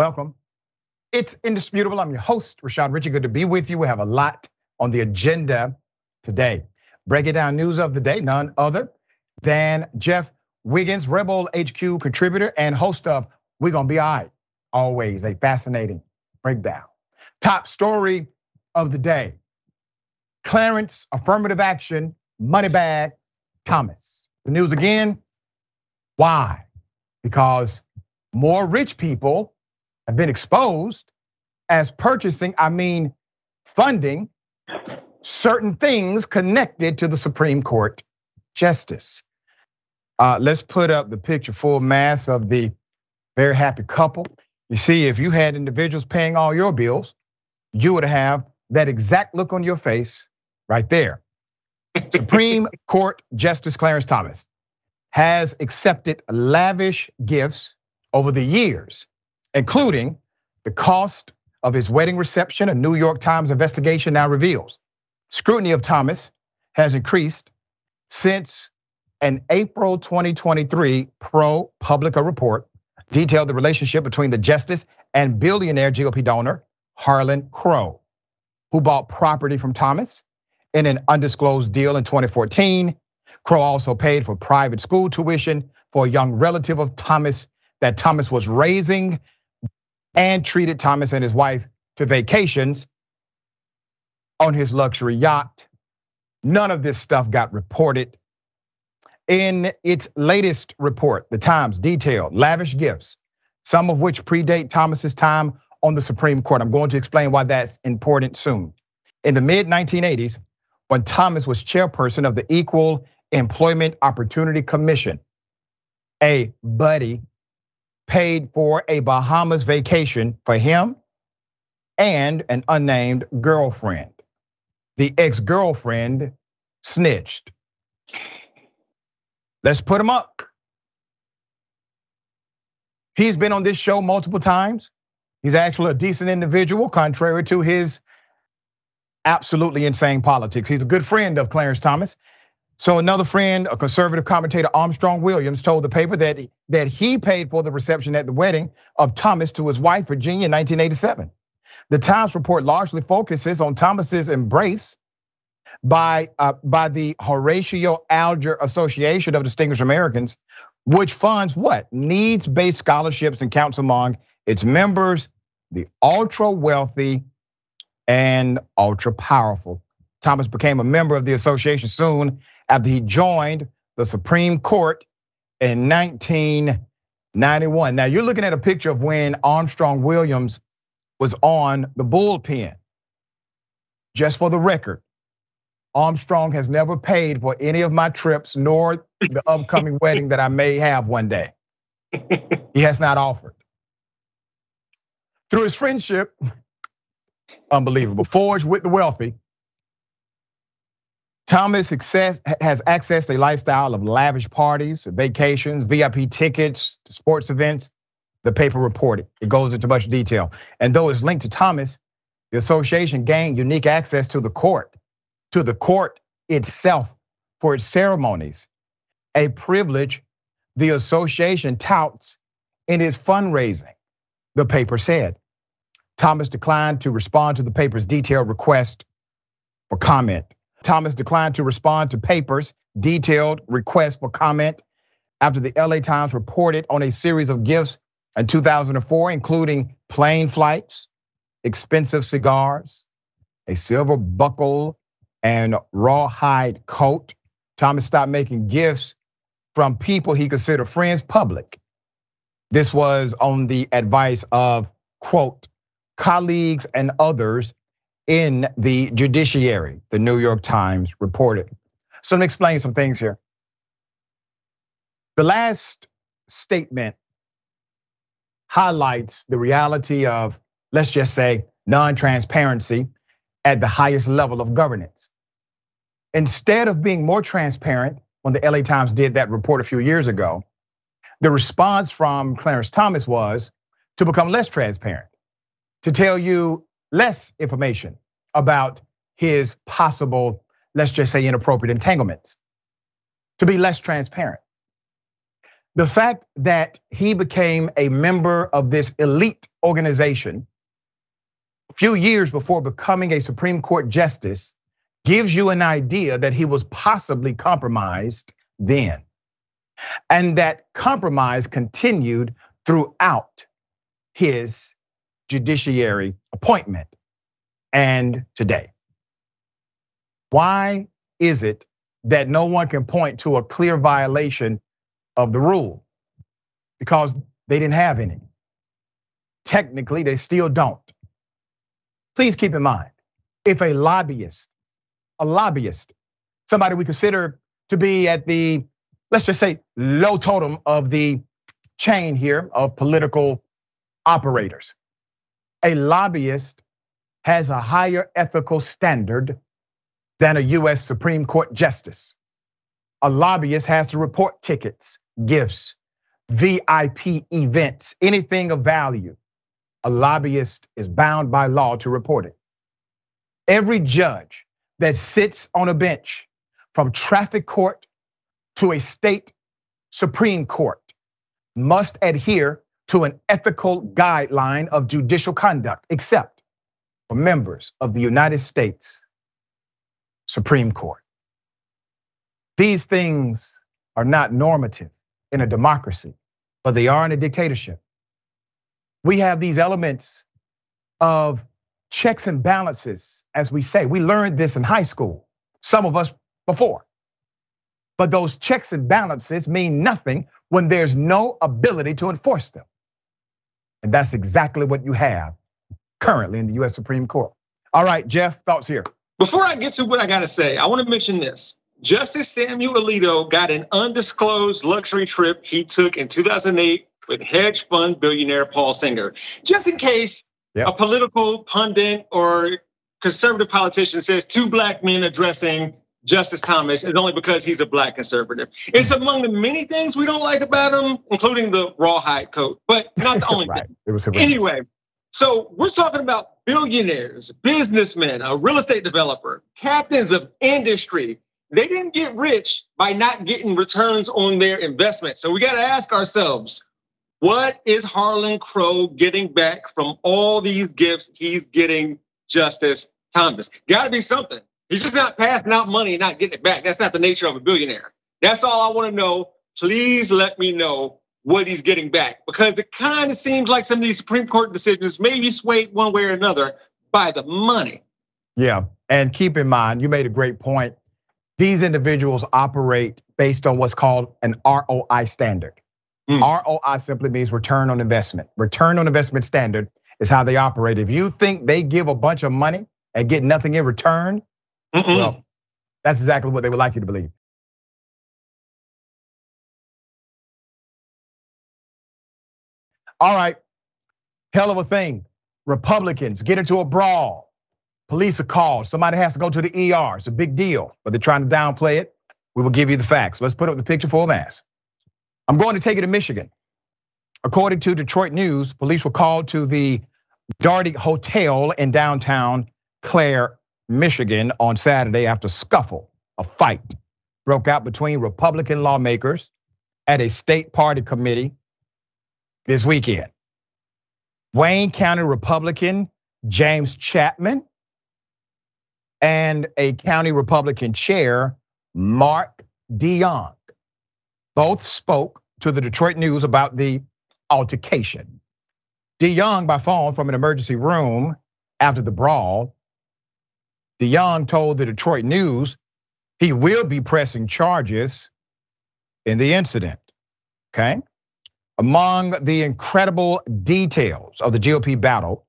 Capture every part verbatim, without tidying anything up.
welcome. It's indisputable. I'm your host, Rashad Richie. Good to be with you. We have a lot on the agenda today. Break it down news of the day, none other than Jeff Wiggins, Rebel H Q contributor and host of We Gonna Be All Right. Always a fascinating breakdown. Top story of the day, Clarence affirmative action, Moneybag Thomas. The news again, why? Because more rich people have been exposed as purchasing, I mean funding, certain things connected to the Supreme Court justice. Uh, let's put up the picture full mass of the very happy couple. You see, if you had individuals paying all your bills, you would have that exact look on your face right there. Supreme Court Justice Clarence Thomas has accepted lavish gifts over the years, including the cost of his wedding reception. A New York Times investigation now reveals scrutiny of Thomas has increased since an April twenty twenty-three ProPublica report detailed the relationship between the justice and billionaire G O P donor Harlan Crow, who bought property from Thomas in an undisclosed deal in twenty fourteen. Crow also paid for private school tuition for a young relative of Thomas that Thomas was raising, and treated Thomas and his wife to vacations on his luxury yacht. None of this stuff got reported. In its latest report, the Times detailed lavish gifts, some of which predate Thomas's time on the Supreme Court. I'm going to explain why that's important soon. In the mid nineteen eighties, when Thomas was chairperson of the Equal Employment Opportunity Commission, a buddy paid for a Bahamas vacation for him and an unnamed girlfriend. The ex-girlfriend snitched. Let's put him up. He's been on this show multiple times. He's actually a decent individual, contrary to his absolutely insane politics. He's a good friend of Clarence Thomas. So another friend, a conservative commentator, Armstrong Williams, told the paper that he, that he paid for the reception at the wedding of Thomas to his wife, Virginia, in nineteen eighty-seven. The Times report largely focuses on Thomas's embrace by uh, by the Horatio Alger Association of Distinguished Americans, which funds what? Needs-based scholarships and counts among its members the ultra-wealthy and ultra-powerful. Thomas became a member of the association soon after he joined the Supreme Court in nineteen ninety-one. Now you're looking at a picture of when Armstrong Williams was on the bullpen. Just for the record, Armstrong has never paid for any of my trips nor the upcoming wedding that I may have one day. He has not offered. Through his friendship, unbelievable, forged with the wealthy, Thomas success has accessed a lifestyle of lavish parties, vacations, V I P tickets, sports events, the paper reported. It goes into much detail. And though it's linked to Thomas, the association gained unique access to the court, to the court itself for its ceremonies, a privilege the association touts in its fundraising, the paper said. Thomas declined to respond to the paper's detailed request for comment. Thomas declined to respond to paper's detailed request for comment after the L A Times reported on a series of gifts in two thousand four, including plane flights, expensive cigars, a silver buckle, and rawhide coat. Thomas stopped making gifts from people he considered friends public. This was on the advice of, quote, colleagues and others in the judiciary, the New York Times reported. So let me explain some things here. The last statement highlights the reality of, let's just say, non-transparency at the highest level of governance. Instead of being more transparent, when the L A Times did that report a few years ago, the response from Clarence Thomas was to become less transparent, to tell you less information about his possible, let's just say, inappropriate entanglements, to be less transparent. the fact that he became a member of this elite organization a few years before becoming a Supreme Court justice gives you an idea that he was possibly compromised then. And that compromise continued throughout his judiciary appointment and today. Why is it that no one can point to a clear violation of the rule? Because they didn't have any. Technically, they still don't. Please keep in mind, if a lobbyist, a lobbyist, somebody we consider to be at the, let's just say, low totem of the chain here of political operators, a lobbyist has a higher ethical standard than a U S Supreme Court justice. A lobbyist has to report tickets, gifts, V I P events, anything of value. A lobbyist is bound by law to report it. Every judge that sits on a bench, from traffic court to a state Supreme Court, must adhere to an ethical guideline of judicial conduct, except for members of the United States Supreme Court. These things are not normative in a democracy, but they are in a dictatorship. We have these elements of checks and balances, as we say. We learned this in high school, some of us before. But those checks and balances mean nothing when there's no ability to enforce them. And that's exactly what you have currently in the U S Supreme Court. All right, Jeff, thoughts here. Before I get to what I gotta say, I wanna mention this. Justice Samuel Alito got an undisclosed luxury trip he took in two thousand eight with hedge fund billionaire Paul Singer. Just in case yep. a political pundit or conservative politician says two black men addressing Justice Thomas, is only because he's a black conservative. It's among the many things we don't like about him, including the rawhide coat, but not the only right. thing. It was anyway, so we're talking about billionaires, businessmen, a real estate developer, captains of industry. They didn't get rich by not getting returns on their investment. So we got to ask ourselves, what is Harlan Crow getting back from all these gifts he's getting Justice Thomas? Got to be something. He's just not passing out money and not getting it back. That's not the nature of a billionaire. That's all I want to know. Please let me know what he's getting back, because it kind of seems like some of these Supreme Court decisions may be swayed one way or another by the money. Yeah, and keep in mind, you made a great point. These individuals operate based on what's called an R O I standard. Mm. R O I simply means return on investment. Return on investment standard is how they operate. If you think they give a bunch of money and get nothing in return, Mm-mm. well, that's exactly what they would like you to believe. All right, hell of a thing. Republicans get into a brawl. Police are called. Somebody has to go to the E R. It's a big deal, but they're trying to downplay it. We will give you the facts. Let's put up the picture for a mass. I'm going to take it to Michigan. According to Detroit News, police were called to the Darty Hotel in downtown Clare, Michigan on Saturday after scuffle, a fight broke out between Republican lawmakers at a state party committee this weekend. Wayne County Republican James Chapman and a county Republican chair, Mark DeYoung, both spoke to the Detroit News about the altercation. DeYoung by phone from an emergency room after the brawl. DeYoung told the Detroit News he will be pressing charges in the incident, okay? Among the incredible details of the G O P battle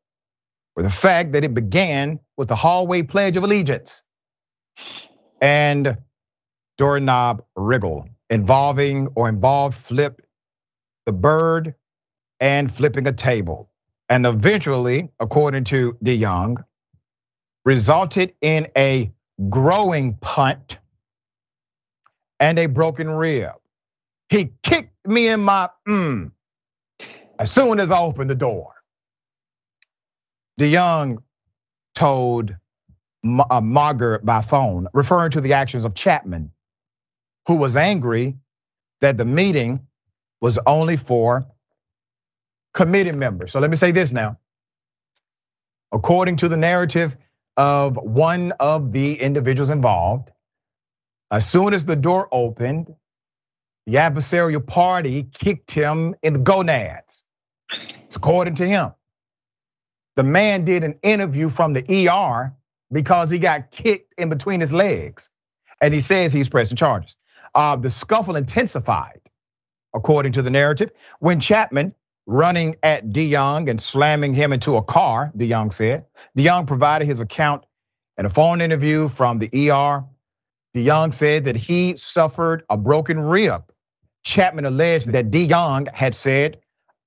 were the fact that it began with the hallway pledge of allegiance and doorknob wriggle involving or involved flip the bird and flipping a table. And eventually, according to DeYoung, resulted in a growing punt and a broken rib. He kicked me in my mm as soon as I opened the door. DeYoung told Margaret by phone, referring to the actions of Chapman, who was angry that the meeting was only for committee members. So let me say this now. According to the narrative of one of the individuals involved, as soon as the door opened, the adversarial party kicked him in the gonads. It's according to him. The man did an interview from the E R because he got kicked in between his legs, and he says he's pressing charges. Uh, the scuffle intensified, according to the narrative, when Chapman, running at DeYoung and slamming him into a car, DeYoung said. DeYoung provided his account in a phone interview from the E R. DeYoung said that he suffered a broken rib. Chapman alleged that DeYoung had said,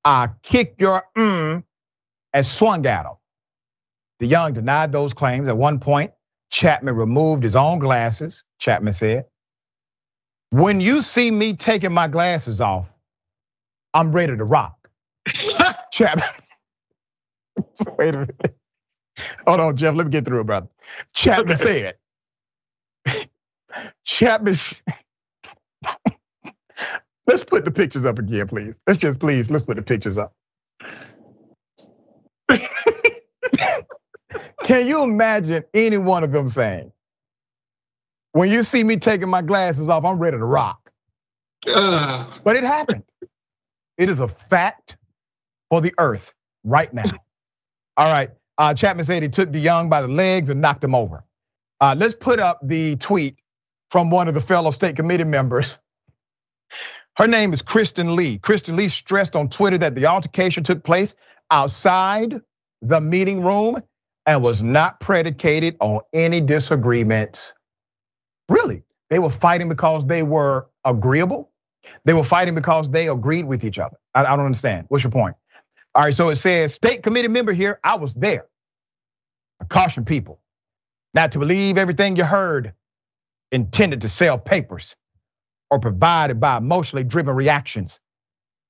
"I kick your mm," and swung at him. DeYoung denied those claims. At one point, Chapman removed his own glasses. Chapman said, "When you see me taking my glasses off, I'm ready to rock." Chapman, wait a minute. Hold on, Jeff, let me get through it, brother. Chapman said, Chapman, let's put the pictures up again, please. Let's just, please, let's put the pictures up. Can you imagine any one of them saying, "When you see me taking my glasses off, I'm ready to rock"? Uh. But it happened. It is a fact for the earth right now. All right, uh, Chapman said he took DeYoung by the legs and knocked him over. Uh, let's put up the tweet from one of the fellow state committee members. Her name is Kristen Lee. Kristen Lee stressed on Twitter that the altercation took place outside the meeting room and was not predicated on any disagreements. Really, they were fighting because they were agreeable. They were fighting because they agreed with each other. I don't understand. What's your point? All right, so it says, state committee member here, "I was there. I caution people not to believe everything you heard intended to sell papers or provided by emotionally driven reactions.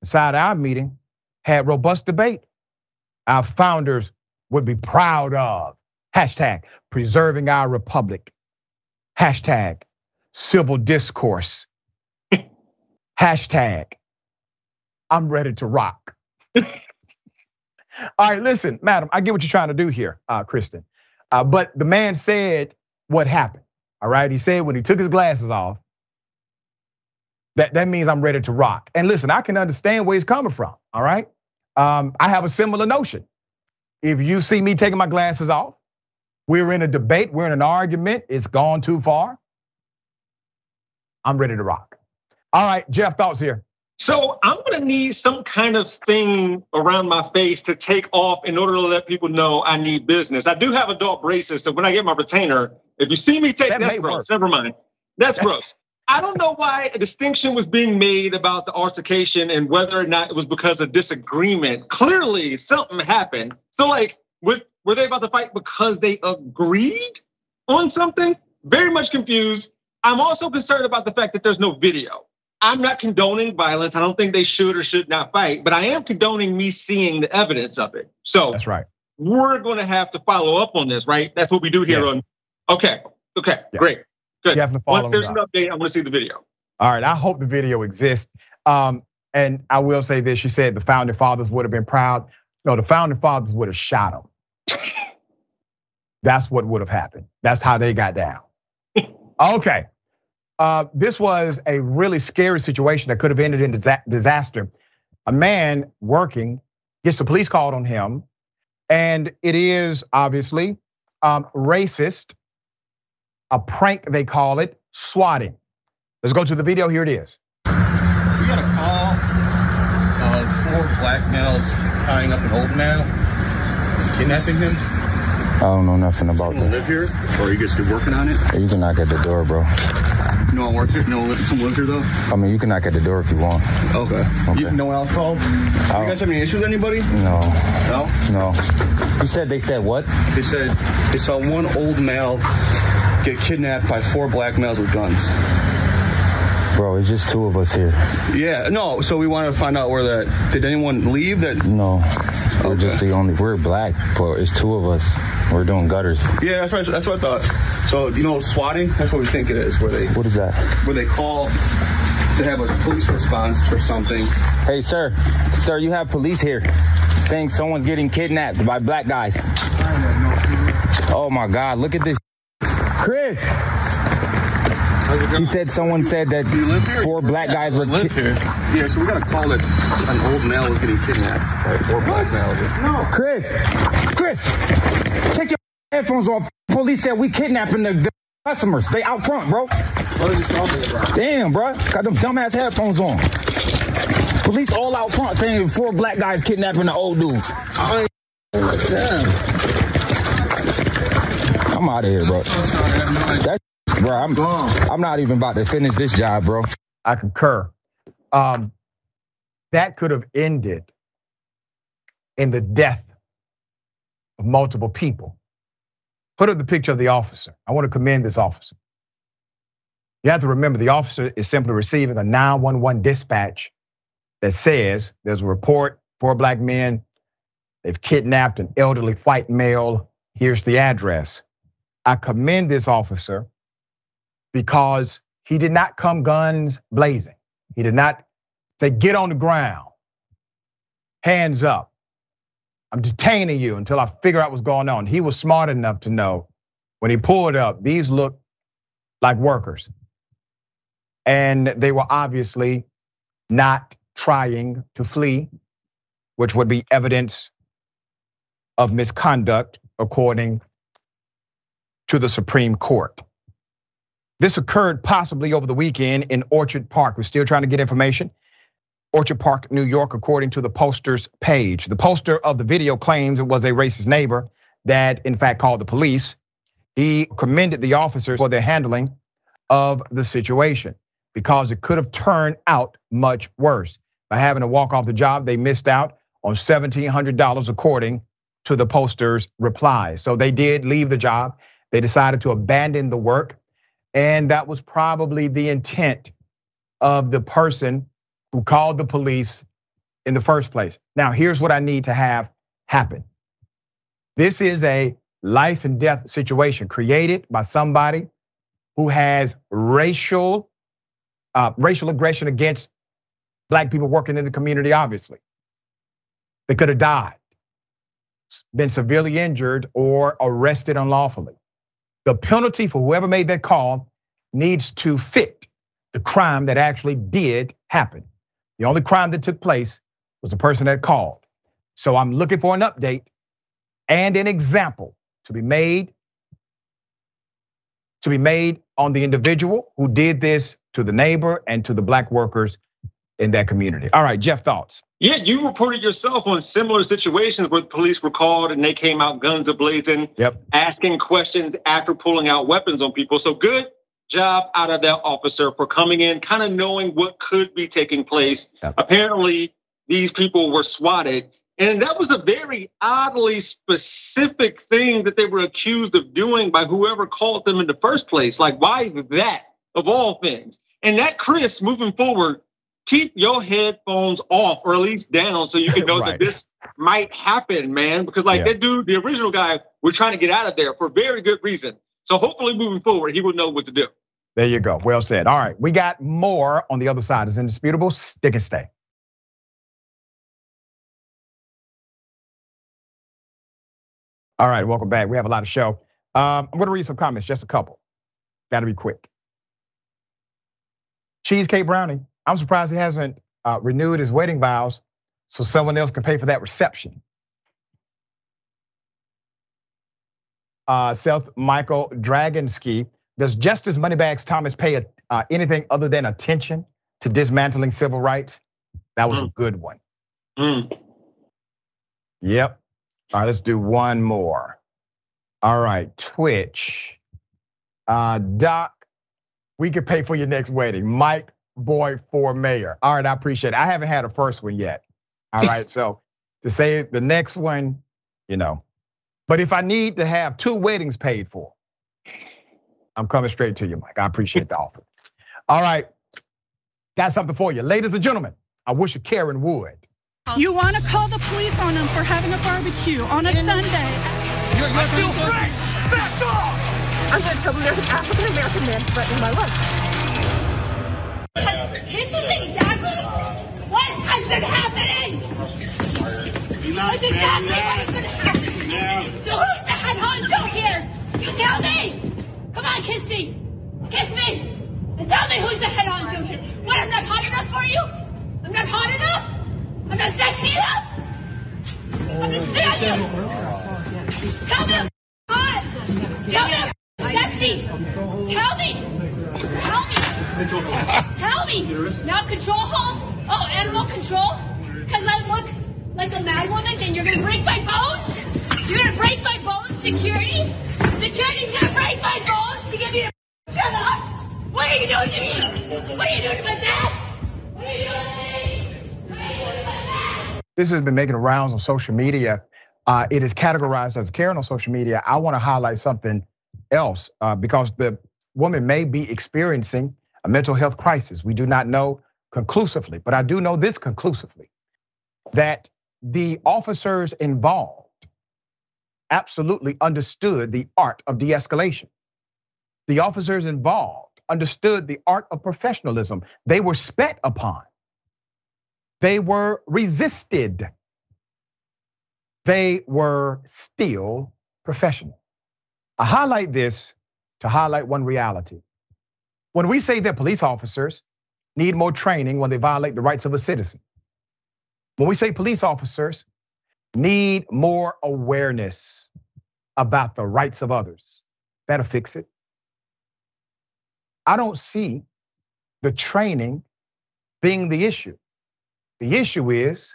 Inside our meeting, had robust debate our founders would be proud of. Hashtag preserving our republic. Hashtag civil discourse. Hashtag I'm ready to rock." All right, listen, madam, I get what you're trying to do here, uh, Kristen. Uh, but the man said what happened, all right? He said when he took his glasses off, that, that means I'm ready to rock. And listen, I can understand where he's coming from, all right? Um, I have a similar notion. If you see me taking my glasses off, we're in a debate, we're in an argument, it's gone too far, I'm ready to rock. All right, Jeff, thoughts here? So I'm gonna need some kind of thing around my face to take off in order to let people know I need business. I do have adult braces, so when I get my retainer, if you see me take, that that's gross, work. Never mind. That's gross. I don't know why a distinction was being made about the altercation and whether or not it was because of disagreement. Clearly something happened. So like, was were they about to fight because they agreed on something? Very much confused. I'm also concerned about the fact that there's no video. I'm not condoning violence. I don't think they should or should not fight, but I am condoning me seeing the evidence of it. So that's right. We're going to have to follow up on this, right? That's what we do here. Yes. On. Okay. Okay. Yeah. Great. Good. Once there's an update, I'm going to see the video. All right. I hope the video exists. Um, and I will say this: she said the founding fathers would have been proud. No, the founding fathers would have shot him. That's what would have happened. That's how they got down. Okay. Uh, this was a really scary situation that could have ended in disaster. A man working gets the police called on him, and it is obviously um, racist, a prank they call it, swatting. Let's go to the video, here it is. We got a call of four black males tying up an old man, kidnapping him. I don't know nothing about that. Live here, or are you just working on it? You can knock at the door, bro. No one work here? No one live here, though? I mean, you can knock at the door if you want. Okay. okay. You, no one else called? You guys have any issues with anybody? No. No? No. You said they said what? They said they saw one old male get kidnapped by four black males with guns. Bro, it's just two of us here. Yeah, no, so we wanted to find out where that, did anyone leave that? No, okay. We're just the only, we're black, but it's two of us. We're doing gutters. Yeah, that's what, that's what I thought. So, you know, swatting, that's what we think it is, where they. What is that? Where they call, they have a police response or something, Hey, sir. Sir, you have police here saying someone's getting kidnapped by black guys. Oh, my God. Look at this. Chris. He said someone said that four black guys were live here. Yeah, so we got to call it an old male is getting kidnapped. Right, four black males. No. Chris. Chris. Take your headphones off. Police said we kidnapping the, the customers. They out front, bro. What are you talking about? Damn, bro. Got them dumbass headphones on. Police all out front saying four black guys kidnapping the old dude. I ain't Damn. I'm out of here, bro. That's Bro, I'm, I'm not even about to finish this job, bro. I concur. Um, that could have ended in the death of multiple people. Put up the picture of the officer. I want to commend this officer. You have to remember the officer is simply receiving a nine one one dispatch that says there's a report, four black men, they've kidnapped an elderly white male. Here's the address. I commend this officer, because he did not come guns blazing. He did not say, get on the ground, hands up. I'm detaining you until I figure out what's going on. He was smart enough to know when he pulled up, these looked like workers. And they were obviously not trying to flee, which would be evidence of misconduct according to the Supreme Court. This occurred possibly over the weekend in Orchard Park. We're still trying to get information. Orchard Park, New York, according to the poster's page. The poster of the video claims it was a racist neighbor that in fact called the police. He commended the officers for their handling of the situation because it could have turned out much worse. By having to walk off the job, they missed out on seventeen hundred dollars according to the poster's replies. So they did leave the job. They decided to abandon the work. And that was probably the intent of the person who called the police in the first place. Now, here's what I need to have happen. This is a life and death situation created by somebody who has racial uh, racial aggression against black people working in the community, obviously. They could have died, been severely injured, or arrested unlawfully. The penalty for whoever made that call needs to fit the crime that actually did happen. The only crime that took place was the person that called. So I'm looking for an update and an example to be made to be made on the individual who did this to the neighbor and to the black workers in that community. All right, Jeff, thoughts? Yeah, you reported yourself on similar situations where the police were called and they came out guns a-blazing, yep, asking questions after pulling out weapons on people. So good job out of that officer for coming in, kind of knowing what could be taking place. Yep. Apparently, these people were swatted. And that was a very oddly specific thing that they were accused of doing by whoever called them in the first place. Like, why that, of all things? And that, Chris, moving forward, keep your headphones off or at least down so you can know right. that this might happen, man. Because like yeah. that dude, the original guy, we're trying to get out of there for very good reason. So hopefully moving forward, he will know what to do. There you go. Well said. All right, we got more on the other side. It's indisputable. Stick and stay. All right, welcome back. We have a lot of show. Um, I'm going to read some comments, just a couple. Got to be quick. Cheesecake Brownie. I'm surprised he hasn't uh, renewed his wedding vows so someone else can pay for that reception. Uh, Seth Michael Dragonski, does Justice Moneybags Thomas pay a, uh, anything other than attention to dismantling civil rights? That was mm. a good one. Mm. Yep. All right, let's do one more. All right, Twitch. Uh, Doc, we could pay for your next wedding. Mike Boy for mayor. All right, I appreciate it. I haven't had a first one yet. All right, so to say the next one, you know. But if I need to have two weddings paid for, I'm coming straight to you, Mike. I appreciate the offer. All right, got something for you. Ladies and gentlemen, I wish a Karen would. You want to call the police on them for having a barbecue on a In Sunday. You're, you're I feel great. Back off. I'm going to tell them there's an African-American man threatening my life. This is exactly what I've been That's exactly what is going to happen. Now. So who's the head honcho here? You tell me. Come on, kiss me. Kiss me. And tell me who's the head honcho here. What, I'm not hot enough for you? I'm not hot enough? I'm not sexy enough? I'm gonna spit on you. Tell me I'm hot. Tell me I'm sexy. Tell me. Tell me. Tell me. Now control hold. Oh, animal control? Because I look like a mad woman and you're gonna break my bones? You're gonna break my bones, security? Security's gonna break my bones to give me the shut up! What are you doing to me? What are you doing to my dad? What are you doing to me? What are you doing to my dad? This has been making rounds on social media. Uh, it is categorized as Karen on social media. I wanna highlight something else uh, because the woman may be experiencing a mental health crisis. We do not know conclusively, but I do know this conclusively, that the officers involved absolutely understood the art of de-escalation. The officers involved understood the art of professionalism. They were spat upon. They were resisted. They were still professional. I highlight this to highlight one reality. When we say that police officers need more training when they violate the rights of a citizen, when we say police officers need more awareness about the rights of others, that'll fix it. I don't see the training being the issue. The issue is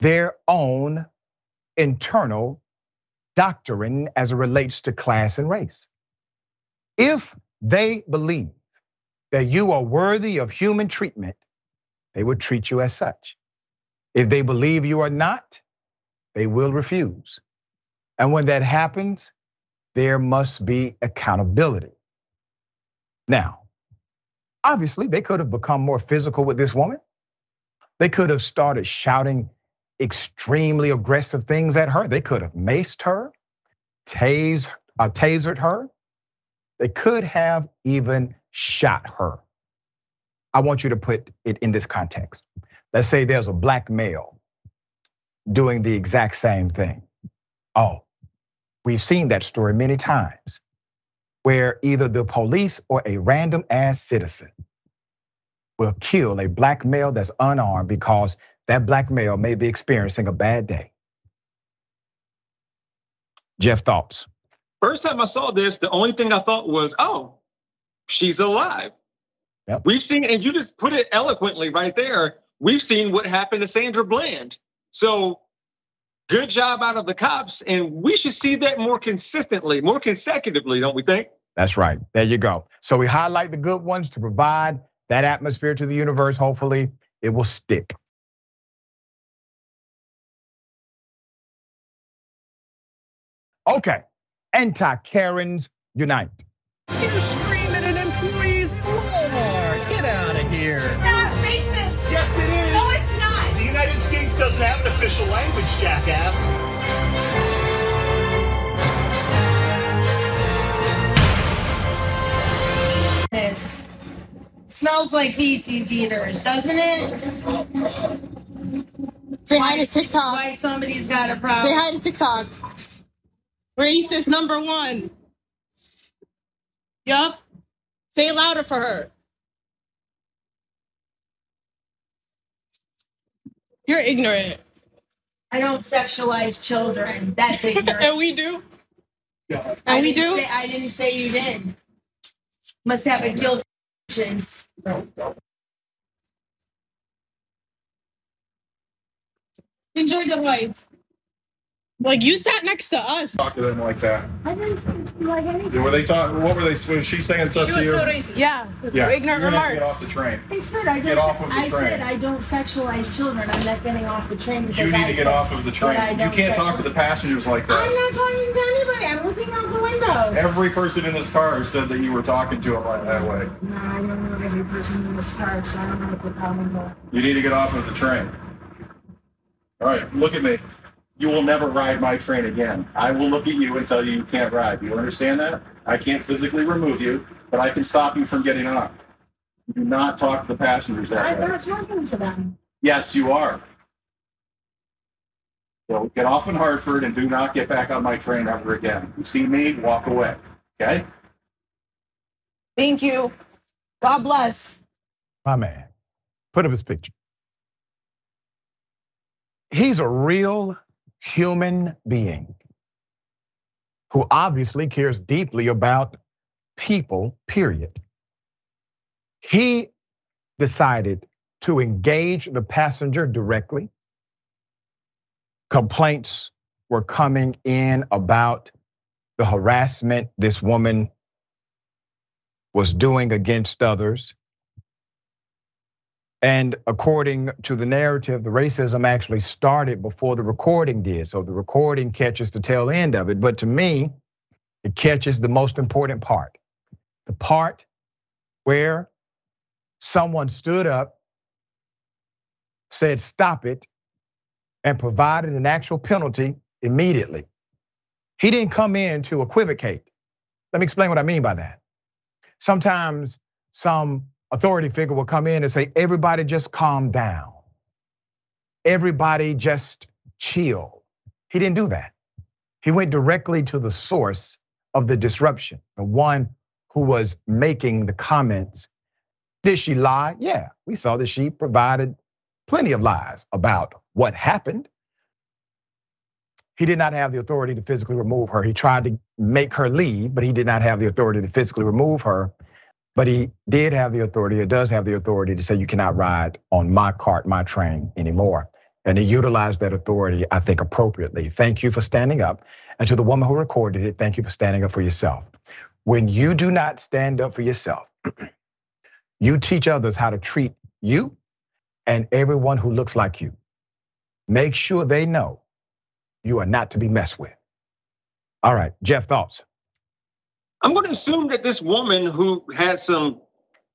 their own internal doctrine as it relates to class and race. If they believe that you are worthy of human treatment, they would treat you as such. If they believe you are not, they will refuse. And when that happens, there must be accountability. Now, obviously, they could have become more physical with this woman. They could have started shouting extremely aggressive things at her. They could have maced her, tased, uh, tasered her. They could have even shot her. I want you to put it in this context. Let's say there's a black male doing the exact same thing. Oh, we've seen that story many times where either the police or a random ass citizen will kill a black male that's unarmed because that black male may be experiencing a bad day. Jeff, thoughts? First time I saw this, the only thing I thought was, oh, she's alive. Yep. We've seen, and you just put it eloquently right there. We've seen what happened to Sandra Bland. So good job out of the cops. And we should see that more consistently, more consecutively, don't we think? That's right. There you go. So we highlight the good ones to provide that atmosphere to the universe. Hopefully it will stick. Okay. Anti-Karens unite. You screaming at employees at Walmart. Get out of here. Not racist. Yes, it is. No, it's not. The United States doesn't have an official language, jackass. This smells like feces eaters, doesn't it? Say why, hi to TikTok. Why somebody's got a problem. Say hi to TikTok. Racist number one. Yup. Say it louder for her. You're ignorant. I don't sexualize children. That's ignorant. And we do. Yeah. And I we do. Say, I didn't say you did. Must have a guilty conscience. Enjoy the light. Like, you sat next to us. Talk to them like that. I didn't talk to like anything. Yeah, were they talking? What were they? Was she saying stuff to you? She was so racist. Yeah. Yeah. Ignorant remarks. Get off the train. I said I get off of the I train. I said I don't sexualize children. I'm not getting off the train because you need I to get off of the train. You can't talk to the passengers like that. I'm not talking to anybody. I'm looking out the window. Every person in this car said that you were talking to them like that way. No, I don't know every person in this car, so I don't know what the problem is. You need to get off of the train. All right, look at me. You will never ride my train again. I will look at you and tell you you can't ride. You understand that? I can't physically remove you, but I can stop you from getting on. Do not talk to the passengers that I'm way. Not talking to them. Yes, you are. you know, get off in Hartford and do not get back on my train ever again. You see me, walk away. Okay? Thank you. God bless. My man. Put up his picture. He's a real human being who obviously cares deeply about people, period. He decided to engage the passenger directly. Complaints were coming in about the harassment this woman was doing against others. And according to the narrative, the racism actually started before the recording did. So the recording catches the tail end of it. But to me, it catches the most important part. The part where someone stood up, said stop it, and provided an actual penalty immediately. He didn't come in to equivocate. Let me explain what I mean by that. Sometimes some authority figure will come in and say, everybody just calm down. Everybody just chill. He didn't do that. He went directly to the source of the disruption, the one who was making the comments. Did she lie? Yeah, we saw that she provided plenty of lies about what happened. He did not have the authority to physically remove her. He tried to make her leave, but he did not have the authority to physically remove her. But he did have the authority, or does have the authority, to say you cannot ride on my cart, my train anymore. And he utilized that authority, I think, appropriately. Thank you for standing up. And to the woman who recorded it, thank you for standing up for yourself. When you do not stand up for yourself, you teach others how to treat you and everyone who looks like you. Make sure they know you are not to be messed with. All right, Jeff, thoughts? I'm going to assume that this woman who had some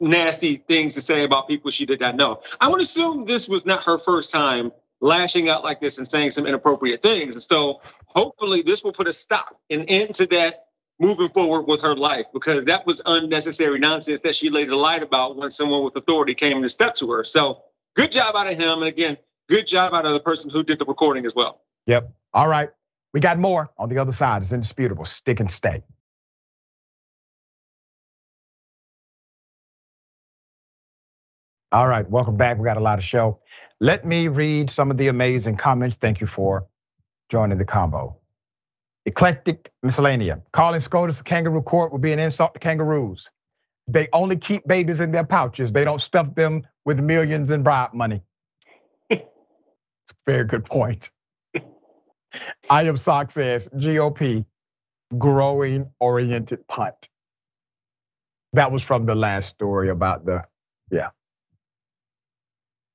nasty things to say about people she did not know, I'm going to assume this was not her first time lashing out like this and saying some inappropriate things. And so hopefully this will put a stop and end to that moving forward with her life, because that was unnecessary nonsense that she later lied about when someone with authority came to step to her. So good job out of him. And again, good job out of the person who did the recording as well. Yep. All right. We got more on the other side. It's indisputable. Stick and stay. All right, welcome back. We got a lot of show. Let me read some of the amazing comments. Thank you for joining the combo. Eclectic Miscellanea. Calling SCOTUS a kangaroo court would be an insult to kangaroos. They only keep babies in their pouches. They don't stuff them with millions in bribe money. It's a very good point. I Am Sock says, G O P, growing oriented punt. That was from the last story about the, yeah.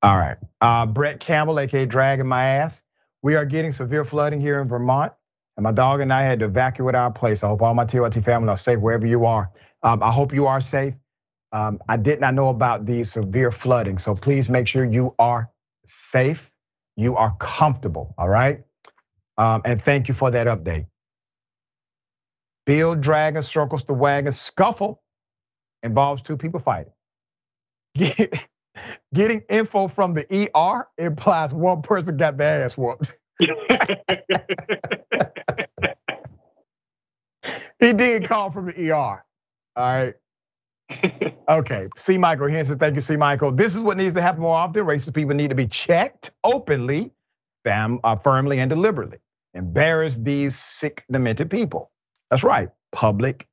All right, uh, Brett Campbell, A K A Dragging My Ass. We are getting severe flooding here in Vermont, and my dog and I had to evacuate our place. I hope all my T Y T family are safe wherever you are. Um, I hope you are safe. Um, I did not know about the severe flooding, so please make sure you are safe, you are comfortable, all right? Um, and thank you for that update. Bill Dragon circles the wagon. Scuffle involves two people fighting. Getting info from the E R implies one person got their ass whooped. He did call from the E R, all right? Okay, C. Michael Henson, thank you, C. Michael. This is what needs to happen more often. Racist people need to be checked openly, firmly, and deliberately. Embarrass these sick, demented people. That's right, public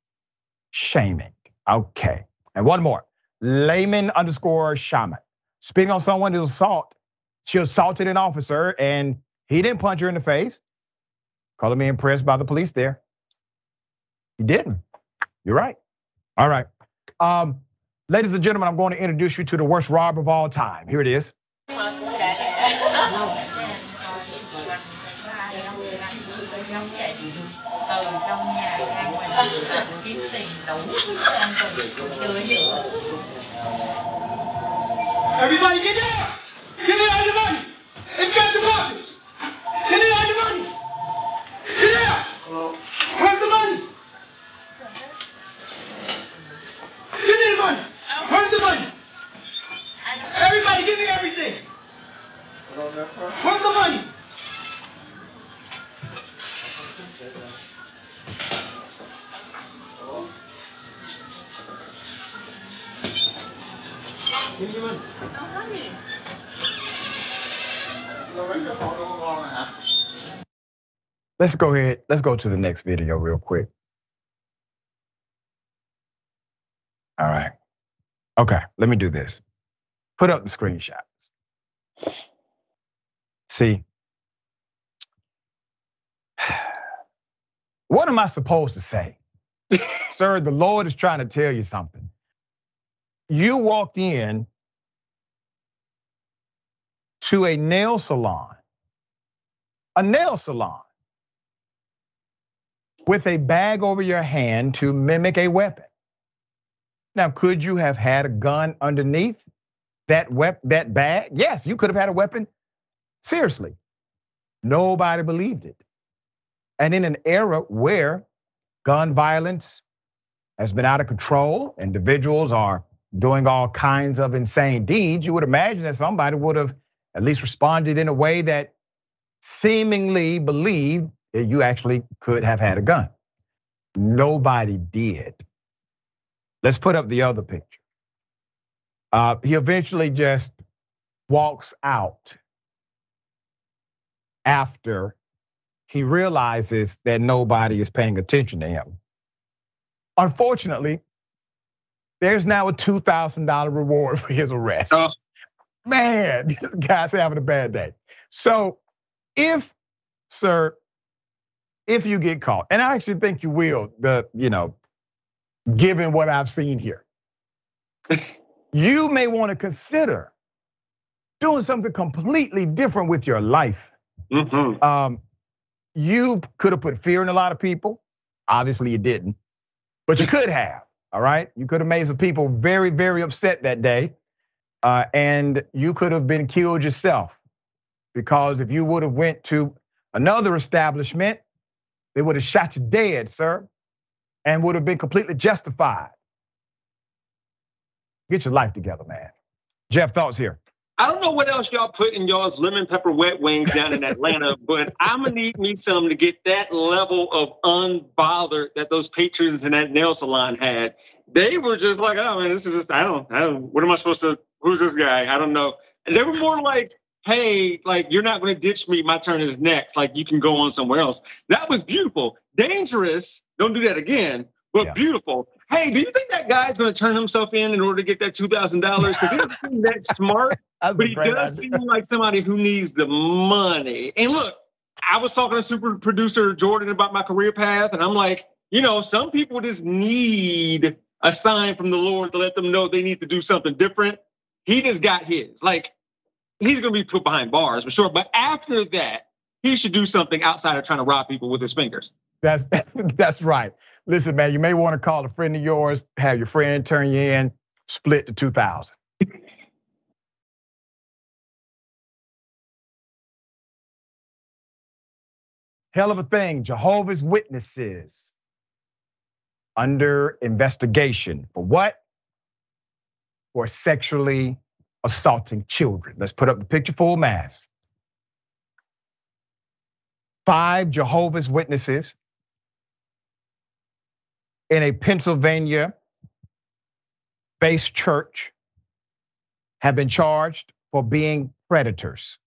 shaming. Okay, and one more. Layman underscore shaman. Speaking on someone who's assault, she assaulted an officer and he didn't punch her in the face. Calling me impressed by the police there. He didn't. You're right. All right. Um, ladies and gentlemen, I'm going to introduce you to the worst robber of all time. Here it is. Everybody get down! Get down, everybody! It's got the boxes! Get down, everybody! Get down! Where's the money? Get down, everybody! Where's the money? Everybody give me everything! Where's the money? doing? I'm honey. Let's go ahead. Let's go to the next video real quick. All right. Okay, let me do this. Put up the screenshots. See, what am I supposed to say? Sir, the Lord is trying to tell you something. You walked in to a nail salon, a nail salon with a bag over your hand to mimic a weapon. Now, could you have had a gun underneath that wep- that bag? Yes, you could have had a weapon. Seriously, nobody believed it. And in an era where gun violence has been out of control, individuals are doing all kinds of insane deeds, you would imagine that somebody would have at least responded in a way that seemingly believed that you actually could have had a gun. Nobody did. Let's put up the other picture. Uh, he eventually just walks out after he realizes that nobody is paying attention to him. Unfortunately, there's now a two thousand dollars reward for his arrest. Oh. Man, this guy's having a bad day. So if, sir, if you get caught, and I actually think you will, the, you know, given what I've seen here, you may want to consider doing something completely different with your life. Mm-hmm. Um, you could have put fear in a lot of people. Obviously you didn't, but you could have, all right? You could have made some people very, very upset that day. Uh, and you could have been killed yourself, because if you would have went to another establishment, they would have shot you dead, sir, and would have been completely justified. Get your life together, man. Jeff, thoughts here? I don't know what else y'all put in y'all's lemon pepper wet wings down in Atlanta, but I'm gonna need me some to get that level of unbothered that those patrons in that nail salon had. They were just like, oh man, this is just, I don't, I don't, what am I supposed to, who's this guy? I don't know. And they were more like, hey, like, you're not gonna ditch me, my turn is next. Like, you can go on somewhere else. That was beautiful. Dangerous, don't do that again, but yeah. Beautiful. Hey, do you think that guy's gonna turn himself in in order to get that two thousand dollars? Because he doesn't seem that smart, but he does idea. Seem like somebody who needs the money. And look, I was talking to super producer Jordan about my career path, and I'm like, you know, some people just need a sign from the Lord to let them know they need to do something different. He just got his. Like, he's gonna be put behind bars for sure, but after that, he should do something outside of trying to rob people with his fingers. That's that's right. Listen, man, you may want to call a friend of yours, have your friend turn you in, split the two thousand. Hell of a thing, Jehovah's Witnesses under investigation for what? For sexually assaulting children. Let's put up the picture full mass. Five Jehovah's Witnesses in a Pennsylvania-based church have been charged for being predators.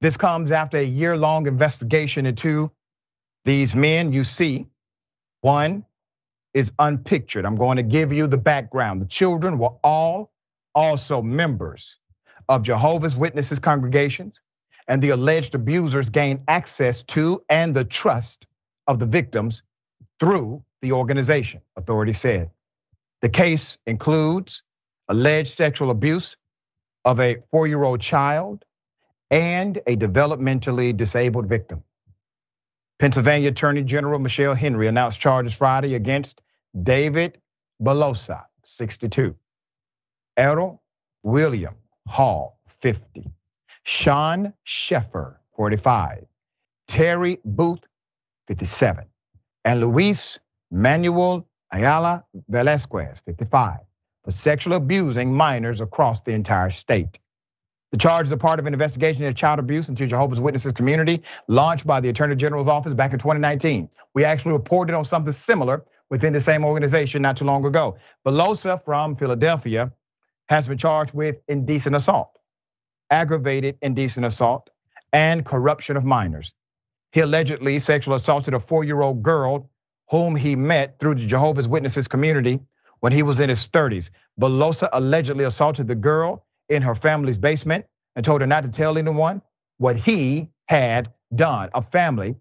This comes after a year-long investigation into these men you see. One is unpictured. I'm going to give you the background. The children were all also members of Jehovah's Witnesses congregations, and the alleged abusers gained access to and the trust of the victims through the organization, authorities said. The case includes alleged sexual abuse of a four-year-old child and a developmentally disabled victim. Pennsylvania Attorney General Michelle Henry announced charges Friday against David Belosa, sixty-two, Errol William Hall, fifty, Sean Sheffer, forty-five, Terry Booth, fifty-seven, and Luis Manuel Ayala Velasquez, fifty-five, for sexually abusing minors across the entire state. The charges are part of an investigation into child abuse into Jehovah's Witnesses community launched by the Attorney General's office back in twenty nineteen. We actually reported on something similar within the same organization not too long ago. Belosa from Philadelphia has been charged with indecent assault, aggravated indecent assault, and corruption of minors. He allegedly sexually assaulted a four-year-old girl whom he met through the Jehovah's Witnesses community when he was in his thirties. Belosa allegedly assaulted the girl in her family's basement and told her not to tell anyone what he had done. A family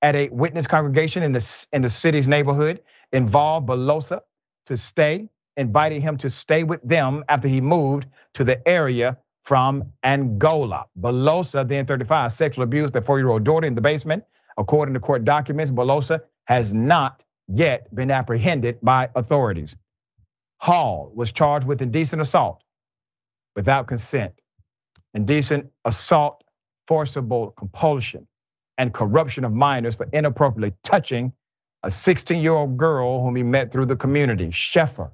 at a witness congregation in the, in the city's neighborhood involved Belosa to stay, invited him to stay with them after he moved to the area from Angola. Belosa, then thirty-five, sexually abused their four-year-old daughter in the basement. According to court documents, Belosa has not yet been apprehended by authorities. Hall was charged with indecent assault without consent, indecent assault, forcible compulsion, and corruption of minors for inappropriately touching a sixteen-year-old girl whom he met through the community. Sheffer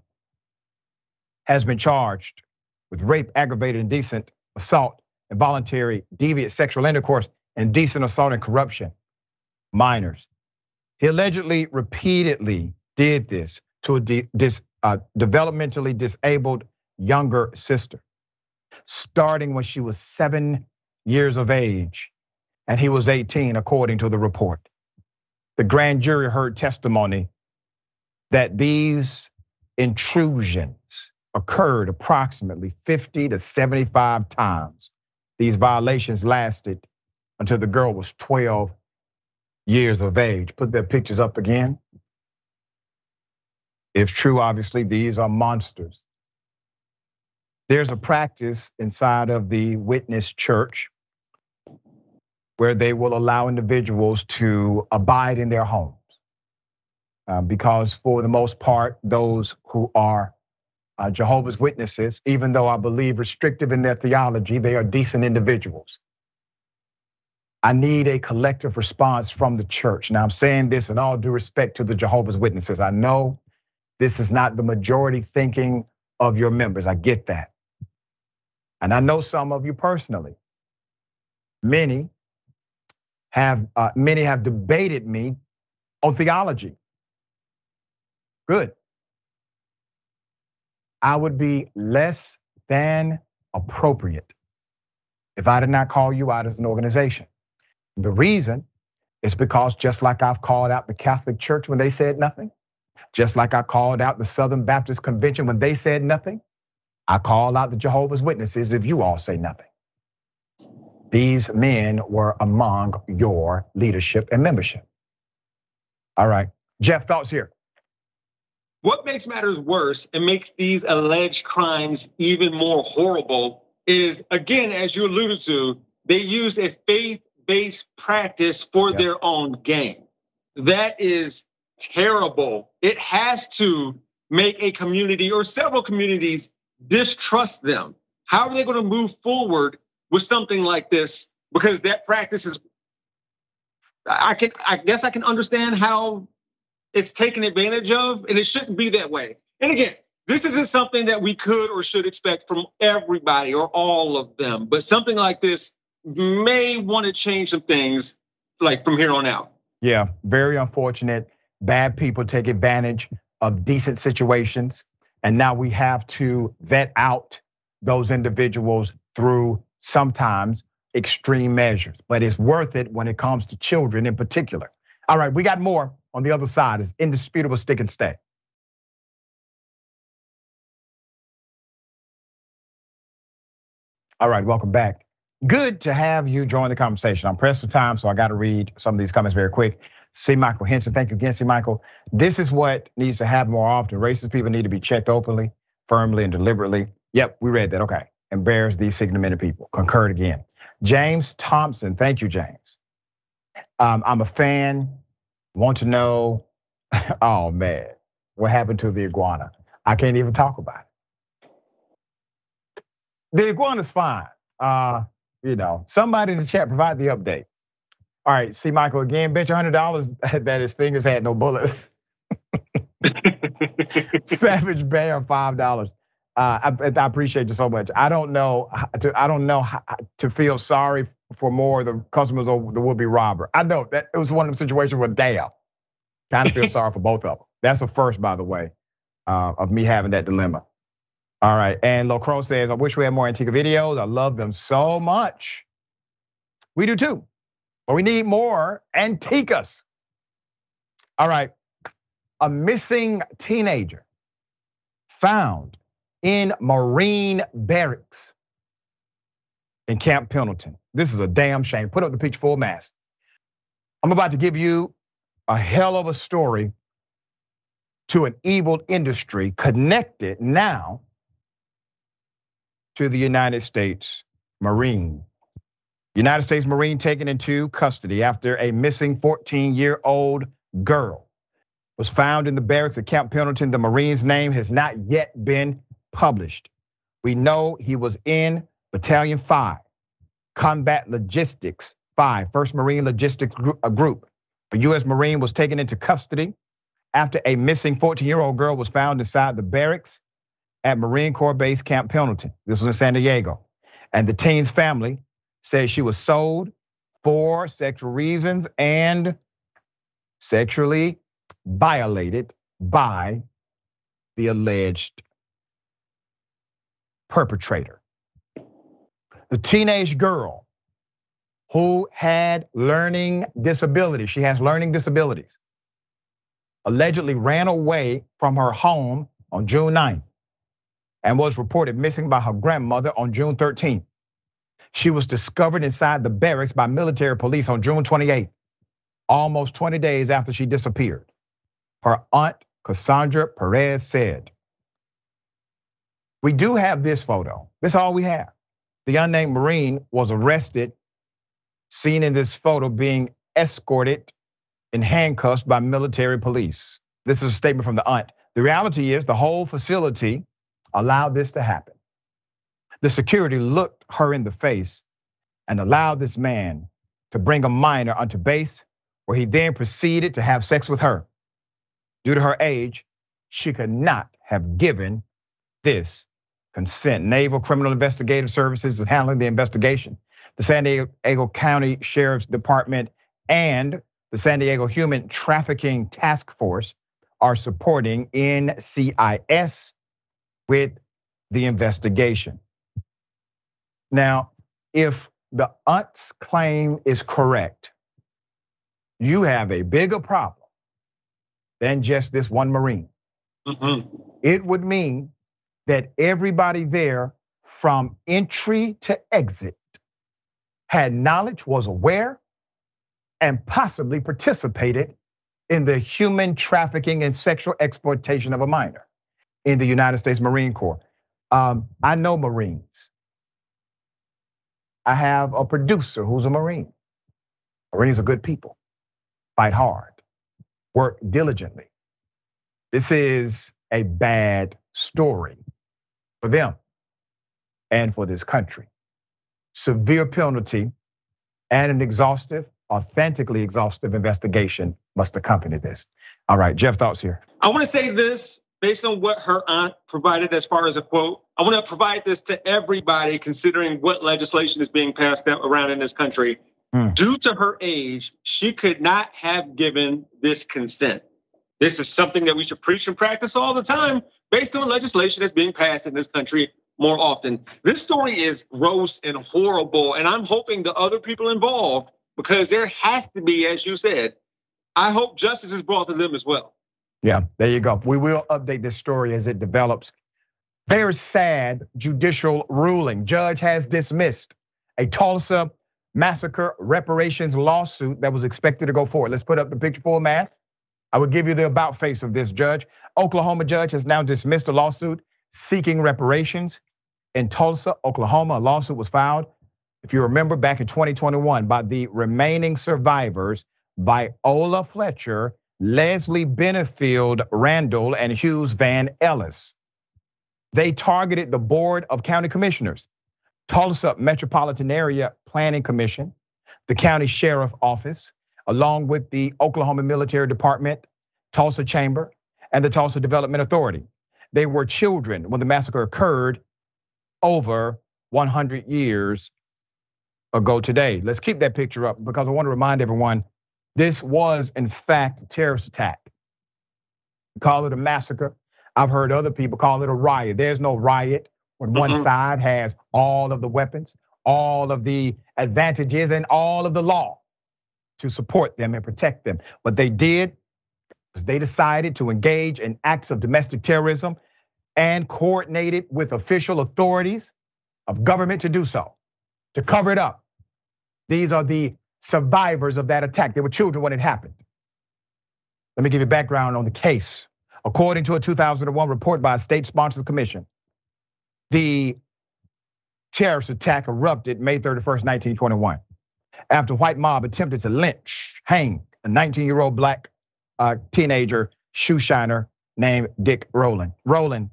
has been charged with rape, aggravated indecent assault, involuntary deviant sexual intercourse, indecent assault, and corruption minors. He allegedly repeatedly did this to a de- dis, uh, developmentally disabled younger sister, starting when she was seven years of age, and he was eighteen, according to the report. The grand jury heard testimony that these intrusions occurred approximately fifty to seventy-five times. These violations lasted until the girl was twelve years of age. Put their pictures up again. If true, obviously, these are monsters. There's a practice inside of the Witness Church where they will allow individuals to abide in their homes, because for the most part, those who are Jehovah's Witnesses, even though I believe restrictive in their theology, they are decent individuals. I need a collective response from the church. Now, I'm saying this in all due respect to the Jehovah's Witnesses. I know this is not the majority thinking of your members. I get that. And I know some of you personally. Many have uh, many have debated me on theology. Good. I would be less than appropriate if I did not call you out as an organization. The reason is because just like I've called out the Catholic Church when they said nothing, just like I called out the Southern Baptist Convention when they said nothing, I call out the Jehovah's Witnesses if you all say nothing. These men were among your leadership and membership. All right, Jeff, thoughts here? What makes matters worse and makes these alleged crimes even more horrible is, again, as you alluded to, they use a faith-based practice for yep. their own gain. That is terrible. It has to make a community or several communities distrust them. How are they going to move forward with something like this? Because that practice is, I can, I guess I can understand how it's taken advantage of, and it shouldn't be that way. And again, this isn't something that we could or should expect from everybody or all of them, but something like this may want to change some things like from here on out. Yeah, very unfortunate. Bad people take advantage of decent situations, and now we have to vet out those individuals through sometimes extreme measures, but it's worth it when it comes to children in particular. All right, we got more on the other side. It's indisputable stick and stay. All right, welcome back. Good to have you join the conversation. I'm pressed for time, so I got to read some of these comments very quick. C. Michael Henson, thank you again, C. Michael. This is what needs to happen more often. Racist people need to be checked openly, firmly, and deliberately. Yep, we read that, okay. Embarrass these significant people, concurred again. James Thompson, thank you, James. Um, I'm a fan, want to know, oh man, what happened to the iguana? I can't even talk about it. The iguana's fine, uh, you know. Somebody in the chat provide the update. All right, see Michael again, bet you one hundred dollars that his fingers had no bullets. Savage Bear, five dollars. Uh, I, I appreciate you so much. I don't know to, I don't know how to feel sorry for more of the customers or the would-be robber. I know that it was one of them situations where damn, kind of feel sorry for both of them. That's a first, by the way, uh, of me having that dilemma. All right, and LaCroix says, I wish we had more Antigua videos. I love them so much. We do too, but we need more Antiguas. All right, a missing teenager found in Marine barracks in Camp Pendleton. This is a damn shame. Put up the picture full mask. I'm about to give you a hell of a story to an evil industry connected now to the United States Marine. United States Marine taken into custody after a missing fourteen-year-old girl was found in the barracks at Camp Pendleton. The Marine's name has not yet been published. We know he was in Battalion five, Combat Logistics five, first Marine Logistics Group. A U S Marine was taken into custody after a missing fourteen-year-old girl was found inside the barracks at Marine Corps Base Camp Pendleton. This was in San Diego. And the teen's family says she was sold for sexual reasons and sexually violated by the alleged perpetrator. The teenage girl who had learning disabilities, she has learning disabilities, allegedly ran away from her home on June ninth. And was reported missing by her grandmother on June thirteenth. She was discovered inside the barracks by military police on June twenty-eighth, almost twenty days after she disappeared. Her aunt, Cassandra Perez, said, "We do have this photo. This is all we have." The unnamed Marine was arrested, seen in this photo being escorted and handcuffed by military police. This is a statement from the aunt. The reality is the whole facility allowed this to happen. The security looked her in the face and allowed this man to bring a minor onto base, where he then proceeded to have sex with her. Due to her age, she could not have given this consent. Naval Criminal Investigative Services is handling the investigation. The San Diego County Sheriff's Department and the San Diego Human Trafficking Task Force are supporting N C I S with the investigation. Now, if the aunt's claim is correct, you have a bigger problem than just this one Marine. Mm-hmm. It would mean that everybody there from entry to exit had knowledge, was aware, and possibly participated in the human trafficking and sexual exploitation of a minor in the United States Marine Corps. Um, I know Marines. I have a producer who's a Marine. Marines are good people, fight hard, work diligently. This is a bad story for them and for this country. Severe penalty and an exhaustive, authentically exhaustive investigation must accompany this. All right, Jeff, thoughts here? I wanna say this. Based on what her aunt provided as far as a quote, I want to provide this to everybody considering what legislation is being passed around in this country. Mm. Due to her age, she could not have given this consent. This is something that we should preach and practice all the time based on legislation that's being passed in this country more often. This story is gross and horrible, and I'm hoping the other people involved, because there has to be, as you said, I hope justice is brought to them as well. Yeah, there you go. We will update this story as it develops. Very sad judicial ruling. Judge has dismissed a Tulsa massacre reparations lawsuit that was expected to go forward. Let's put up the picture full mass. I will give you the about face of this judge. Oklahoma judge has now dismissed a lawsuit seeking reparations in Tulsa, Oklahoma. A lawsuit was filed, if you remember, back in twenty twenty-one by the remaining survivors, Viola Fletcher, Leslie Benefield Randall, and Hughes Van Ellis. They targeted the Board of County Commissioners, Tulsa Metropolitan Area Planning Commission, the County Sheriff Office, along with the Oklahoma Military Department, Tulsa Chamber, and the Tulsa Development Authority. They were children when the massacre occurred over one hundred years ago today. Let's keep that picture up because I want to remind everyone, this was, in fact, a terrorist attack. call it a massacre. I've heard other people call it a riot. There's no riot when one mm-hmm. side has all of the weapons, all of the advantages, and all of the law to support them and protect them. What they did was they decided to engage in acts of domestic terrorism and coordinated with official authorities of government to do so, to cover it up. These are the survivors of that attack. They were children when it happened. Let me give you background on the case. According to a two thousand one report by a state-sponsored commission, the terrorist attack erupted May thirty-first, nineteen twenty-one, after a white mob attempted to lynch, hang a nineteen-year-old black teenager shoe shiner named Dick Rowland. Rowland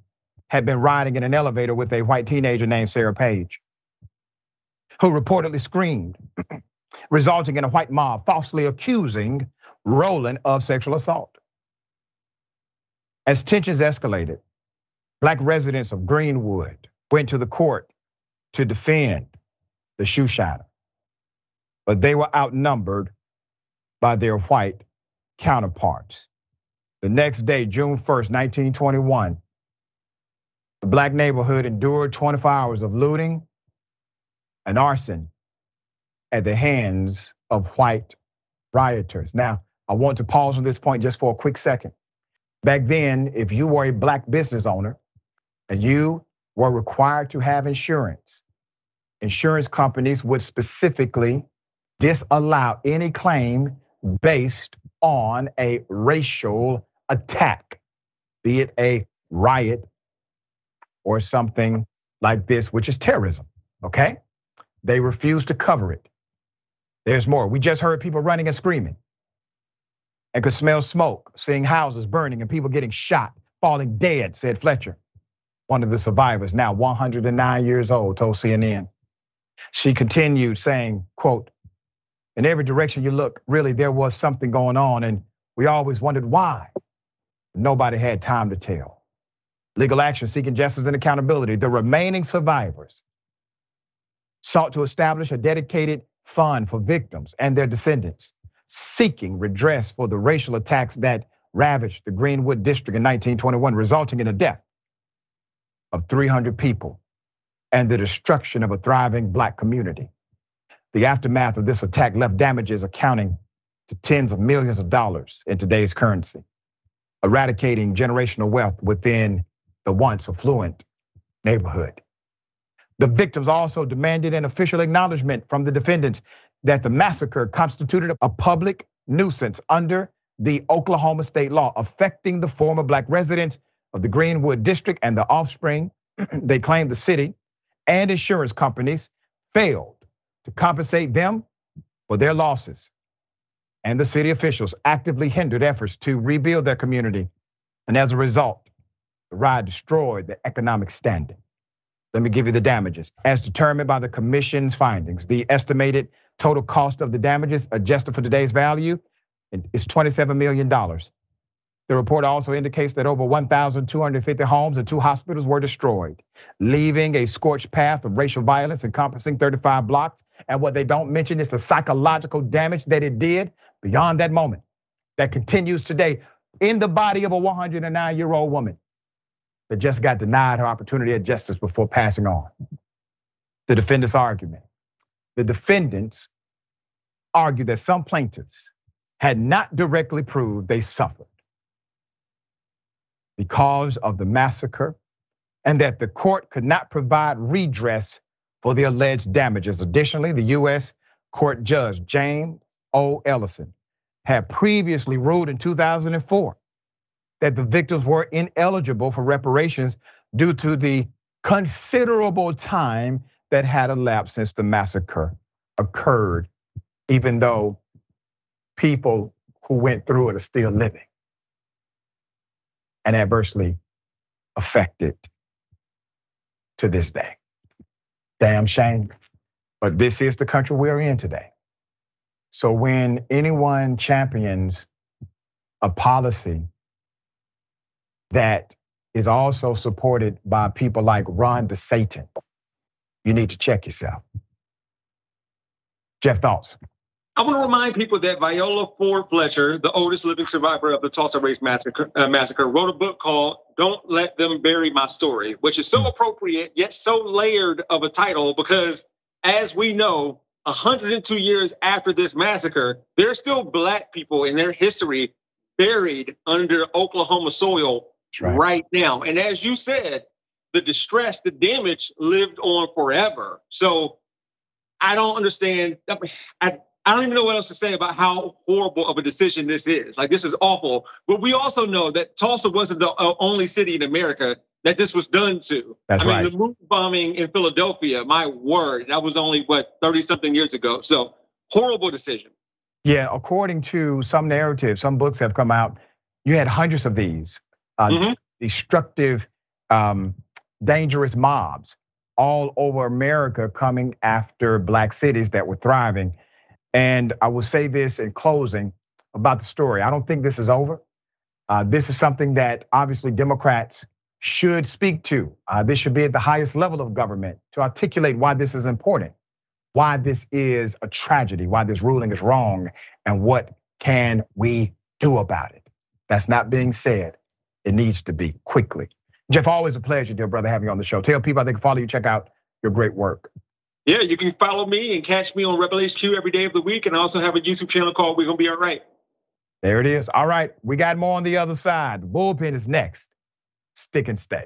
had been riding in an elevator with a white teenager named Sarah Page, who reportedly screamed, resulting in a white mob falsely accusing Rowland of sexual assault. As tensions escalated, black residents of Greenwood went to the court to defend the shoe shiner, but they were outnumbered by their white counterparts. The next day, June first, nineteen twenty-one, the black neighborhood endured twenty-four hours of looting and arson at the hands of white rioters. Now, I want to pause on this point just for a quick second. Back then, if you were a black business owner and you were required to have insurance, insurance companies would specifically disallow any claim based on a racial attack, be it a riot or something like this, which is terrorism, okay? They refuse to cover it. There's more. We just heard people running and screaming and could smell smoke, seeing houses burning and people getting shot, falling dead, said Fletcher, one of the survivors, now one hundred nine years old, told C N N. She continued saying, quote, in every direction you look, really there was something going on, and we always wondered why. Nobody had time to tell. Legal action seeking justice and accountability. The remaining survivors sought to establish a dedicated fund for victims and their descendants, seeking redress for the racial attacks that ravaged the Greenwood District in nineteen twenty-one, resulting in the death of three hundred people and the destruction of a thriving black community. The aftermath of this attack left damages accounting to tens of millions of dollars in today's currency, eradicating generational wealth within the once affluent neighborhood. The victims also demanded an official acknowledgement from the defendants that the massacre constituted a public nuisance under the Oklahoma state law, affecting the former black residents of the Greenwood District and the offspring. They claimed the city and insurance companies failed to compensate them for their losses, and the city officials actively hindered efforts to rebuild their community. And as a result, the riot destroyed their economic standing. Let me give you the damages. As determined by the commission's findings, the estimated total cost of the damages adjusted for today's value is twenty-seven million dollars. The report also indicates that over one thousand two hundred fifty homes and two hospitals were destroyed, leaving a scorched path of racial violence encompassing thirty-five blocks. And what they don't mention is the psychological damage that it did beyond that moment that continues today in the body of a one hundred nine-year-old woman that just got denied her opportunity at justice before passing on. The defendants' argument. The defendants argued that some plaintiffs had not directly proved they suffered because of the massacre, and that the court could not provide redress for the alleged damages. Additionally, the U S Court Judge James O. Ellison had previously ruled in two thousand four that the victims were ineligible for reparations due to the considerable time that had elapsed since the massacre occurred, even though people who went through it are still living and adversely affected to this day. Damn shame, but this is the country we're in today. So when anyone champions a policy that is also supported by people like Ron DeSantis, you need to check yourself. Jeff, thoughts? I want to remind people that Viola Ford Fletcher, the oldest living survivor of the Tulsa Race Massacre, uh, massacre, wrote a book called Don't Let Them Bury My Story, which is so appropriate yet so layered of a title because, as we know, one hundred two years after this massacre, there are still Black people in their history buried under Oklahoma soil right. right now. And as you said, the distress, the damage lived on forever. So I don't understand. I, I don't even know what else to say about how horrible of a decision this is. Like, this is awful. But we also know that Tulsa wasn't the only city in America that this was done to. That's I mean, right. the moon bombing in Philadelphia, my word, that was only, what, thirty-something years ago. So, horrible decision. Yeah, according to some narratives, some books have come out, you had hundreds of these uh, mm-hmm. destructive, um, dangerous mobs all over America coming after Black cities that were thriving. And I will say this in closing about the story. I don't think this is over. Uh, this is something that obviously Democrats should speak to. Uh, this should be at the highest level of government to articulate why this is important, why this is a tragedy, why this ruling is wrong, and what can we do about it? That's not being said. It needs to be quickly. Jeff, always a pleasure, dear brother, having you on the show. Tell people how they can follow you, check out your great work. Yeah, you can follow me and catch me on Rebel H Q every day of the week. And I also have a YouTube channel called We're Gonna Be All Right. There it is. All right, we got more on the other side. The bullpen is next. Stick and stay.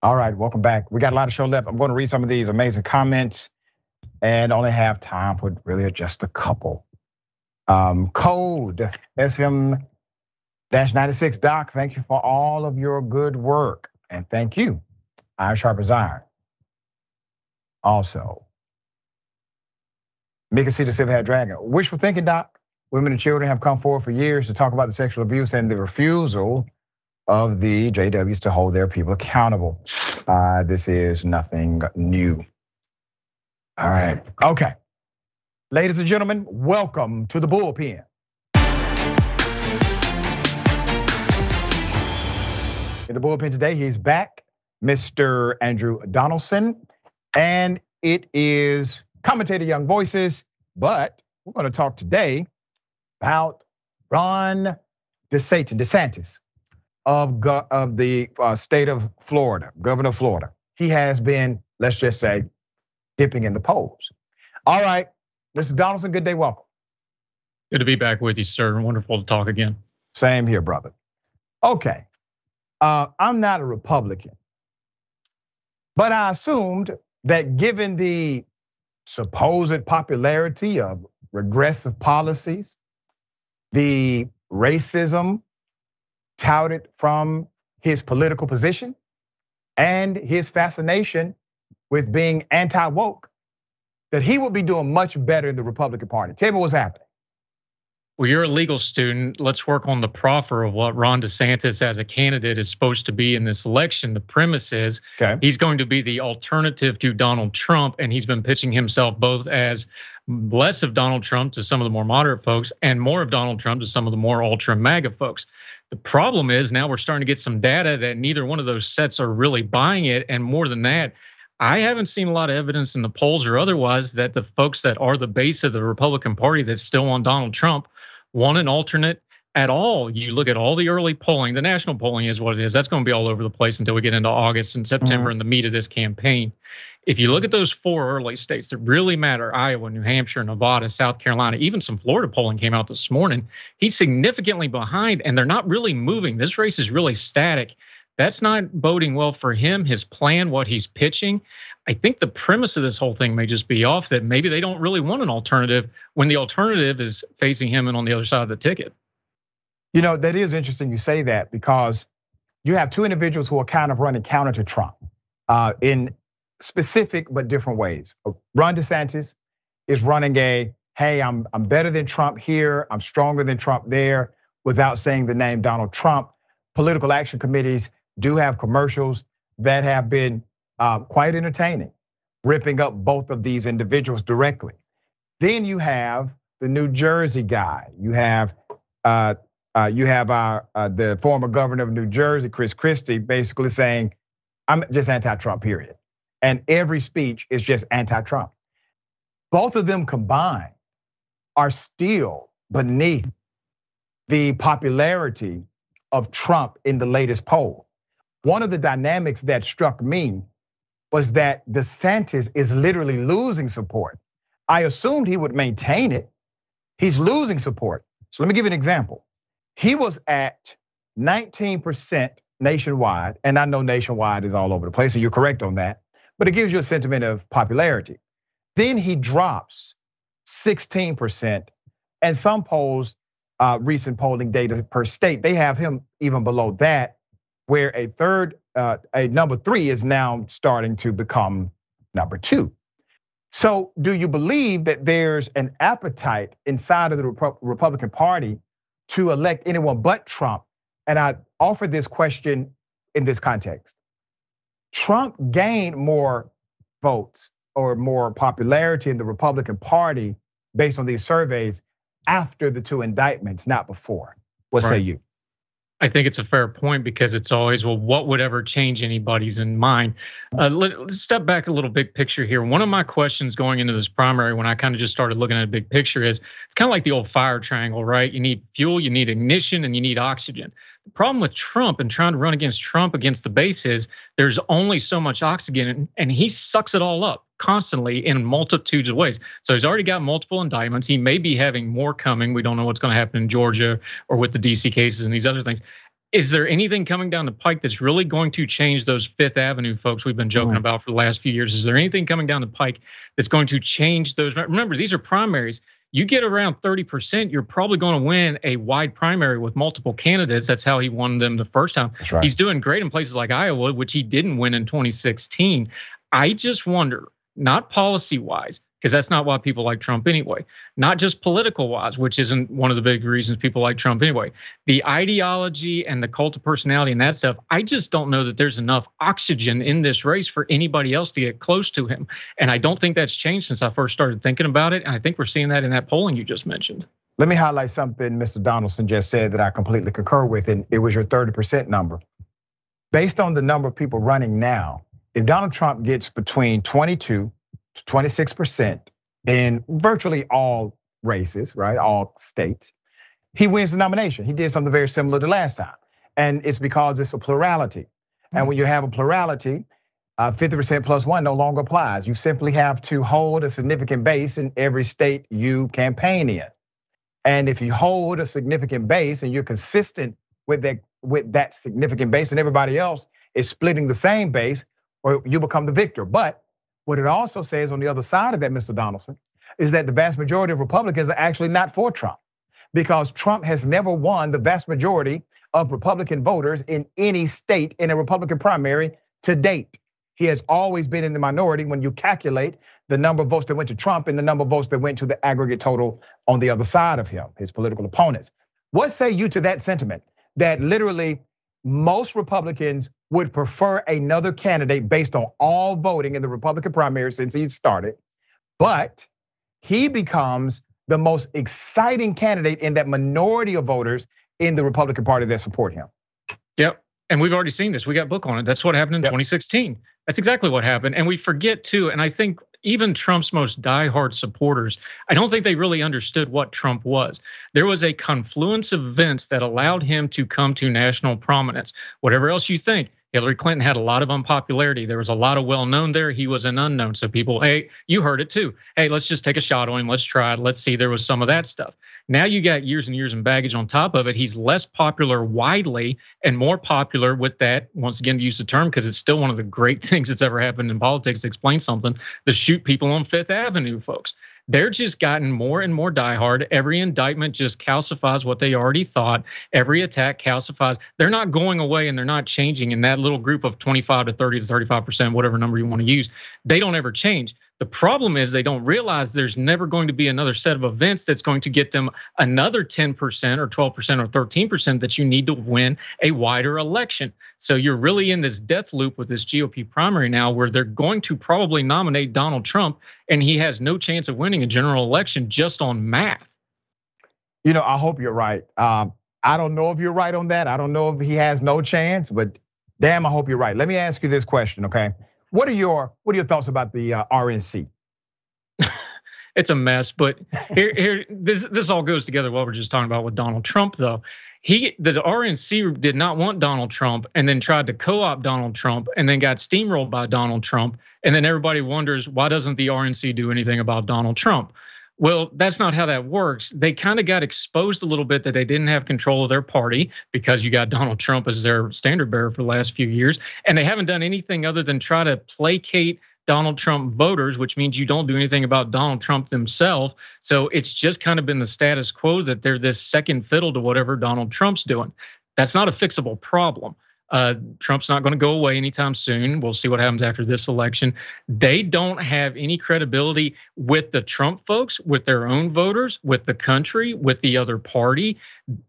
All right, welcome back. We got a lot of show left. I'm going to read some of these amazing comments and only have time for really just a couple. Um, Code, S M. Dash ninety-six, Doc, thank you for all of your good work. And thank you, Iron Sharp as Iron. Also, Mika C. DeSilva had Dragon. Wishful thinking, Doc. Women and children have come forward for years to talk about the sexual abuse and the refusal of the J Ws to hold their people accountable. Uh, this is nothing new. All right, okay. Ladies and gentlemen, welcome to the bullpen. In the bullpen today, he's back, Mister Andrew Donaldson. And it is commentator Young Voices, but we're gonna talk today about Ron DeSantis of, of the state of Florida, governor of Florida. He has been, let's just say, dipping in the polls. All right, Mister Donaldson, good day, welcome. Good to be back with you, sir. Wonderful to talk again. Same here, brother. Okay. Uh, I'm not a Republican, but I assumed that given the supposed popularity of regressive policies, the racism touted from his political position, and his fascination with being anti-woke, that he would be doing much better in the Republican Party. Tell me what's happening. Well, you're a legal student. Let's work on the proffer of what Ron DeSantis as a candidate is supposed to be in this election. The premise is okay. He's going to be the alternative to Donald Trump, and he's been pitching himself both as less of Donald Trump to some of the more moderate folks and more of Donald Trump to some of the more ultra MAGA folks. The problem is now we're starting to get some data that neither one of those sets are really buying it, and more than that, I haven't seen a lot of evidence in the polls or otherwise that the folks that are the base of the Republican Party that's still on Donald Trump want an alternate at all. You look at all the early polling, the national polling is what it is. That's going to be all over the place until we get into August and September mm-hmm. and the meat of this campaign. If you look at those four early states that really matter, Iowa, New Hampshire, Nevada, South Carolina, even some Florida polling came out this morning, he's significantly behind and they're not really moving. This race is really static. That's not boding well for him, his plan, what he's pitching. I think the premise of this whole thing may just be off, that maybe they don't really want an alternative when the alternative is facing him and on the other side of the ticket. You know, that is interesting you say that, because you have two individuals who are kind of running counter to Trump uh, in specific but different ways. Ron DeSantis is running a, hey, I'm I'm better than Trump here, I'm stronger than Trump there, without saying the name Donald Trump. Political action committees do have commercials that have been uh, quite entertaining, ripping up both of these individuals directly. Then you have the New Jersey guy. You have uh, uh, you have our uh, the former governor of New Jersey, Chris Christie, basically saying, "I'm just anti-Trump, period." and every speech is just anti-Trump. Both of them combined are still beneath the popularity of Trump in the latest poll. One of the dynamics that struck me was that DeSantis is literally losing support. I assumed he would maintain it. He's losing support. So let me give you an example. He was at nineteen percent nationwide, and I know nationwide is all over the place, so you're correct on that, but it gives you a sentiment of popularity. Then he drops sixteen percent, and some polls, uh, recent polling data per state, they have him even below that, where a third, uh, a number three is now starting to become number two. So do you believe that there's an appetite inside of the Republican Party to elect anyone but Trump? And I offer this question in this context. Trump gained more votes or more popularity in the Republican Party based on these surveys after the two indictments, not before. What say you? I think it's a fair point because it's always, well, what would ever change anybody's in mind? Uh, let, let's step back a little big picture here. One of my questions going into this primary when I kind of just started looking at a big picture is, it's kind of like the old fire triangle, right? You need fuel, you need ignition, and you need oxygen. The problem with Trump and trying to run against Trump against the base is there's only so much oxygen and he sucks it all up constantly in multitudes of ways. So he's already got multiple indictments. He may be having more coming. We don't know what's going to happen in Georgia or with the D C cases and these other things. Is there anything coming down the pike that's really going to change those Fifth Avenue folks we've been joking mm. about for the last few years? Is there anything coming down the pike that's going to change those? Remember, these are primaries. You get around thirty percent, you're probably going to win a wide primary with multiple candidates. That's how he won them the first time. That's right. He's doing great in places like Iowa, which he didn't win in twenty sixteen. I just wonder, not policy-wise, because that's not why people like Trump anyway. Not just political-wise, which isn't one of the big reasons people like Trump anyway. The ideology and the cult of personality and that stuff, I just don't know that there's enough oxygen in this race for anybody else to get close to him. And I don't think that's changed since I first started thinking about it. And I think we're seeing that in that polling you just mentioned. Let me highlight something Mister Donaldson just said that I completely concur with, and it was your thirty percent number. Based on the number of people running now, if Donald Trump gets between twenty-two to twenty-six percent in virtually all races, right, all states, he wins the nomination. He did something very similar to last time. And it's because it's a plurality. Mm-hmm. And when you have a plurality, fifty percent plus one no longer applies. You simply have to hold a significant base in every state you campaign in. And if you hold a significant base and you're consistent with that, with that significant base, and everybody else is splitting the same base, or you become the victor. But what it also says on the other side of that, Mister Donaldson, is that the vast majority of Republicans are actually not for Trump, because Trump has never won the vast majority of Republican voters in any state in a Republican primary to date. He has always been in the minority when you calculate the number of votes that went to Trump and the number of votes that went to the aggregate total on the other side of him, his political opponents. What say you to that sentiment that literally most Republicans would prefer another candidate based on all voting in the Republican primary since he started, but he becomes the most exciting candidate in that minority of voters in the Republican Party that support him? Yep, and we've already seen this. We got book on it. That's what happened in yep. twenty sixteen. That's exactly what happened, and we forget too, and I think even Trump's most diehard supporters, I don't think they really understood what Trump was. There was a confluence of events that allowed him to come to national prominence. Whatever else you think, Hillary Clinton had a lot of unpopularity. There was a lot of well-known there. He was an unknown. So people, hey, you heard it too. Hey, let's just take a shot on him. Let's try it. Let's see. There was some of that stuff. Now you got years and years and baggage on top of it. He's less popular widely and more popular with that. Once again, to use the term, because it's still one of the great things that's ever happened in politics, to explain something, the shoot people on Fifth Avenue folks. They're just gotten more and more diehard. Every indictment just calcifies what they already thought. Every attack calcifies. They're not going away and they're not changing. In that little group of twenty-five to thirty to thirty-five percent, whatever number you want to use, they don't ever change. The problem is they don't realize there's never going to be another set of events that's going to get them another ten percent or twelve percent or thirteen percent that you need to win a wider election. So you're really in this death loop with this G O P primary now, where they're going to probably nominate Donald Trump and he has no chance of winning a general election just on math. You know, I hope you're right. Um, I don't know if you're right on that. I don't know if he has no chance, but damn, I hope you're right. Let me ask you this question, okay? What are your what are your thoughts about the uh, R N C? It's a mess, but here, here this this all goes together. What we're just talking about with Donald Trump, though, he the R N C did not want Donald Trump, and then tried to co-opt Donald Trump, and then got steamrolled by Donald Trump, and then everybody wonders why doesn't the R N C do anything about Donald Trump? Well, that's not how that works. They kind of got exposed a little bit that they didn't have control of their party because you got Donald Trump as their standard bearer for the last few years. And they haven't done anything other than try to placate Donald Trump voters, which means you don't do anything about Donald Trump themselves. So it's just kind of been the status quo that they're this second fiddle to whatever Donald Trump's doing. That's not a fixable problem. Uh, Trump's not going to go away anytime soon. We'll see what happens after this election. They don't have any credibility with the Trump folks, with their own voters, with the country, with the other party.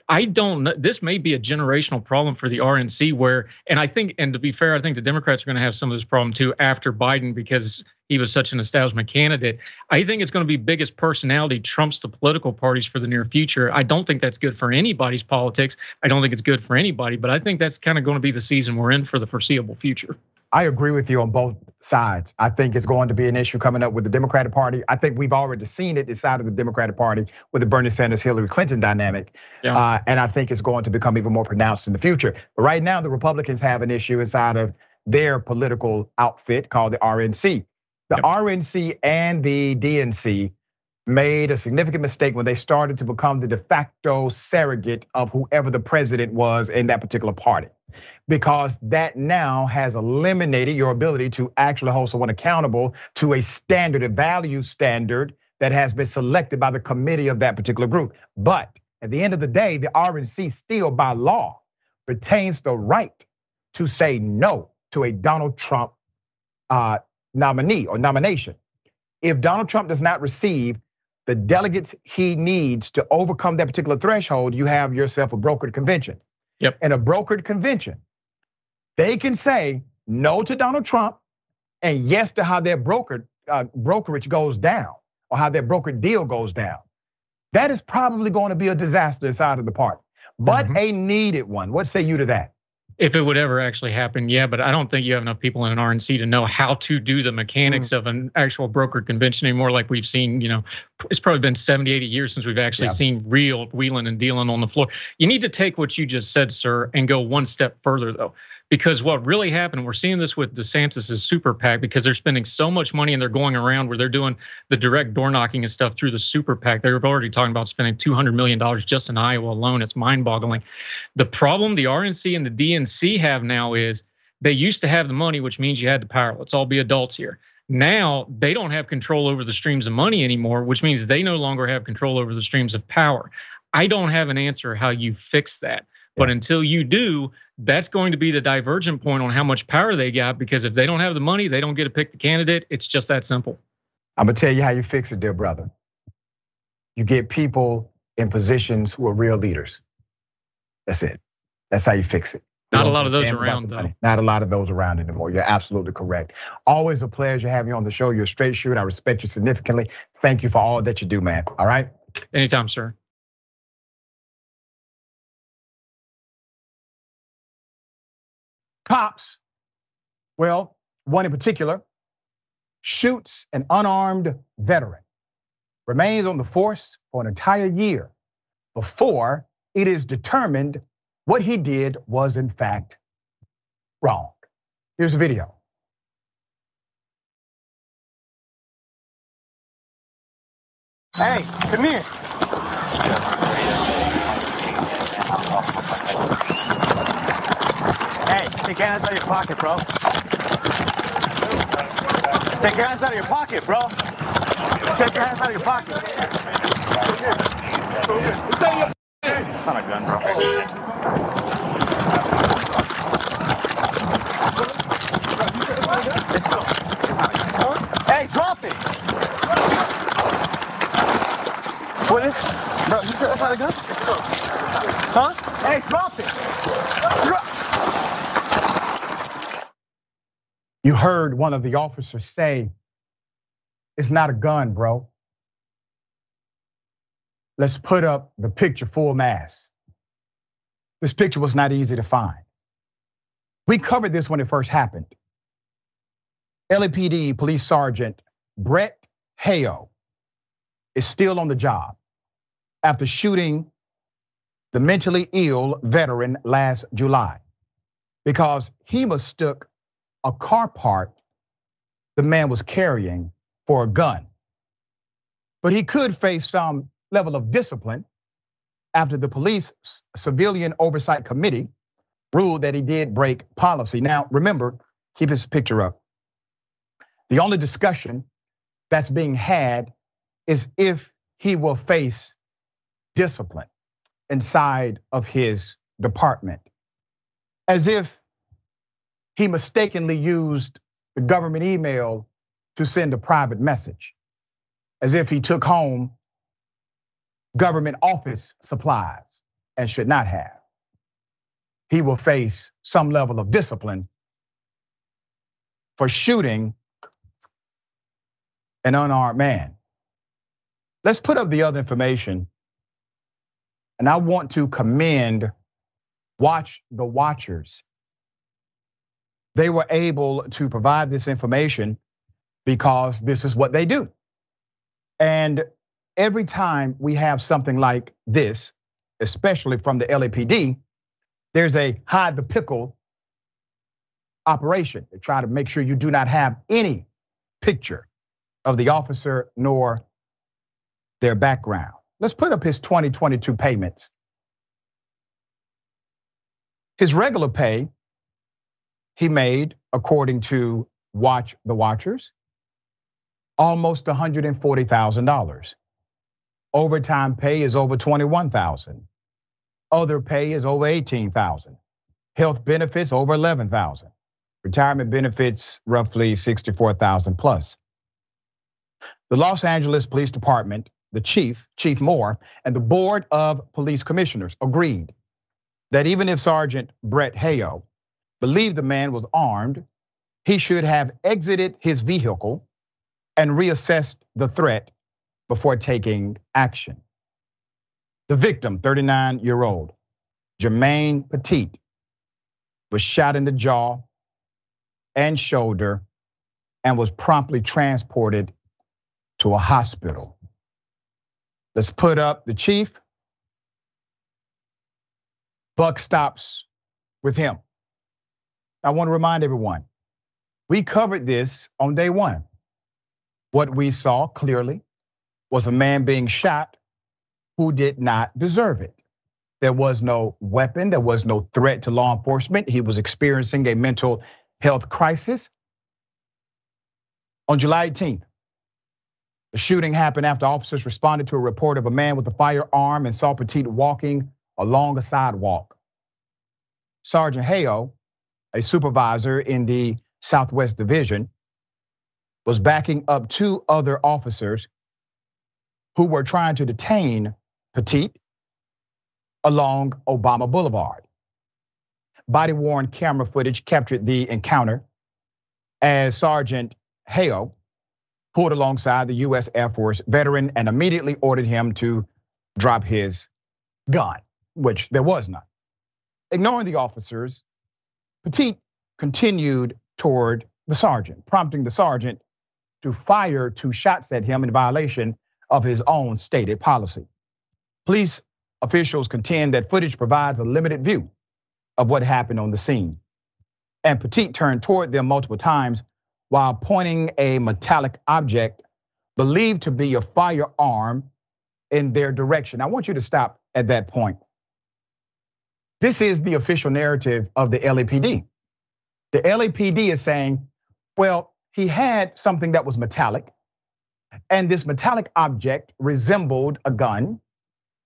I don't know. This may be a generational problem for the R N C where, and I think, and to be fair, I think the Democrats are going to have some of this problem too after Biden because he was such an establishment candidate. I think it's going to be biggest personality trumps the political parties for the near future. I don't think that's good for anybody's politics. I don't think it's good for anybody, but I think that's kind of going to be the season we're in for the foreseeable future. I agree with you on both sides. I think it's going to be an issue coming up with the Democratic Party. I think we've already seen it inside of the Democratic Party with the Bernie Sanders, Hillary Clinton dynamic. Yeah. Uh, and I think it's going to become even more pronounced in the future. But right now, the Republicans have an issue inside of their political outfit called the R N C. The R N C and the D N C made a significant mistake when they started to become the de facto surrogate of whoever the president was in that particular party, because that now has eliminated your ability to actually hold someone accountable to a standard, a value standard that has been selected by the committee of that particular group. But at the end of the day, the R N C still by law retains the right to say no to a Donald Trump uh, nominee or nomination. If Donald Trump does not receive the delegates he needs to overcome that particular threshold, you have yourself a brokered convention. Yep. And a brokered convention, they can say no to Donald Trump and yes to how their brokered uh, brokerage goes down or how their brokered deal goes down. That is probably going to be a disaster inside of the party, but mm-hmm. a needed one. What say you to that? If it would ever actually happen, yeah, but I don't think you have enough people in an R N C to know how to do the mechanics mm-hmm. of an actual brokered convention anymore. Like we've seen, you know, it's probably been seventy, eighty years since we've actually yeah. seen real wheeling and dealing on the floor. You need to take what you just said, sir, and go one step further, though. Because what really happened, we're seeing this with DeSantis' super PAC because they're spending so much money and they're going around where they're doing the direct door knocking and stuff through the super PAC. They're already talking about spending two hundred million dollars just in Iowa alone. It's mind boggling. The problem the R N C and the D N C have now is they used to have the money, which means you had the power. Let's all be adults here. Now they don't have control over the streams of money anymore, which means they no longer have control over the streams of power. I don't have an answer how you fix that. But until you do, that's going to be the divergent point on how much power they got, because if they don't have the money, they don't get to pick the candidate. It's just that simple. I'm gonna tell you how you fix it, dear brother. You get people in positions who are real leaders. That's it. That's how you fix it. Not a lot of those around, though. Not a lot of those around anymore. You're absolutely correct. Always a pleasure having you on the show. You're a straight shooter. I respect you significantly. Thank you for all that you do, man. All right? Anytime, sir. Cops, well, one in particular, shoots an unarmed veteran, remains on the force for an entire year before it is determined what he did was in fact wrong. Here's a video. Hey, come here. Hey, take your hands out of your pocket, bro. Take your hands out of your pocket, bro. Take your hands out of your pocket. It's not a gun, bro. Hey, drop it. What is it? Bro, you sure that's not a gun? Huh? Hey, drop it. Drop it. You heard one of the officers say, it's not a gun, bro. Let's put up the picture full mass. This picture was not easy to find. We covered this when it first happened. L A P D Police Sergeant Brett Hale is still on the job after shooting the mentally ill veteran last July because he mistook a car part the man was carrying for a gun. But he could face some level of discipline after the police civilian oversight committee ruled that he did break policy. Now, remember, keep this picture up. The only discussion that's being had is if he will face discipline inside of his department, as if he mistakenly used the government email to send a private message, as if he took home government office supplies and should not have. He will face some level of discipline for shooting an unarmed man. Let's put up the other information. And I want to commend Watch the Watchers. They were able to provide this information because this is what they do. And every time we have something like this, especially from the L A P D, there's a hide the pickle operation. They try to make sure you do not have any picture of the officer nor their background. Let's put up his twenty twenty-two payments. His regular pay he made, according to Watch the Watchers, almost one hundred forty thousand dollars. Overtime pay is over twenty-one thousand dollars. Other pay is over eighteen thousand dollars. Health benefits over eleven thousand dollars. Retirement benefits roughly sixty-four thousand dollars plus. The Los Angeles Police Department, the chief, Chief Moore, and the Board of Police Commissioners agreed that even if Sergeant Brett Hale believed the man was armed, he should have exited his vehicle and reassessed the threat before taking action. The victim, thirty-nine-year-old Jermaine Petit, was shot in the jaw and shoulder and was promptly transported to a hospital. Let's put up the chief. Buck stops with him. I want to remind everyone, we covered this on day one. What we saw clearly was a man being shot who did not deserve it. There was no weapon, there was no threat to law enforcement. He was experiencing a mental health crisis. On July eighteenth, the shooting happened after officers responded to a report of a man with a firearm and saw Petit walking along a sidewalk. Sergeant Hale, a supervisor in the Southwest Division, was backing up two other officers who were trying to detain Petit along Obama Boulevard. Body-worn camera footage captured the encounter as Sergeant Hale pulled alongside the U S Air Force veteran and immediately ordered him to drop his gun, which there was none. Ignoring the officers, Petit continued toward the sergeant, prompting the sergeant to fire two shots at him in violation of his own stated policy. Police officials contend that footage provides a limited view of what happened on the scene. And Petit turned toward them multiple times while pointing a metallic object believed to be a firearm in their direction. I want you to stop at that point. This is the official narrative of the L A P D. The L A P D is saying, well, he had something that was metallic, and this metallic object resembled a gun,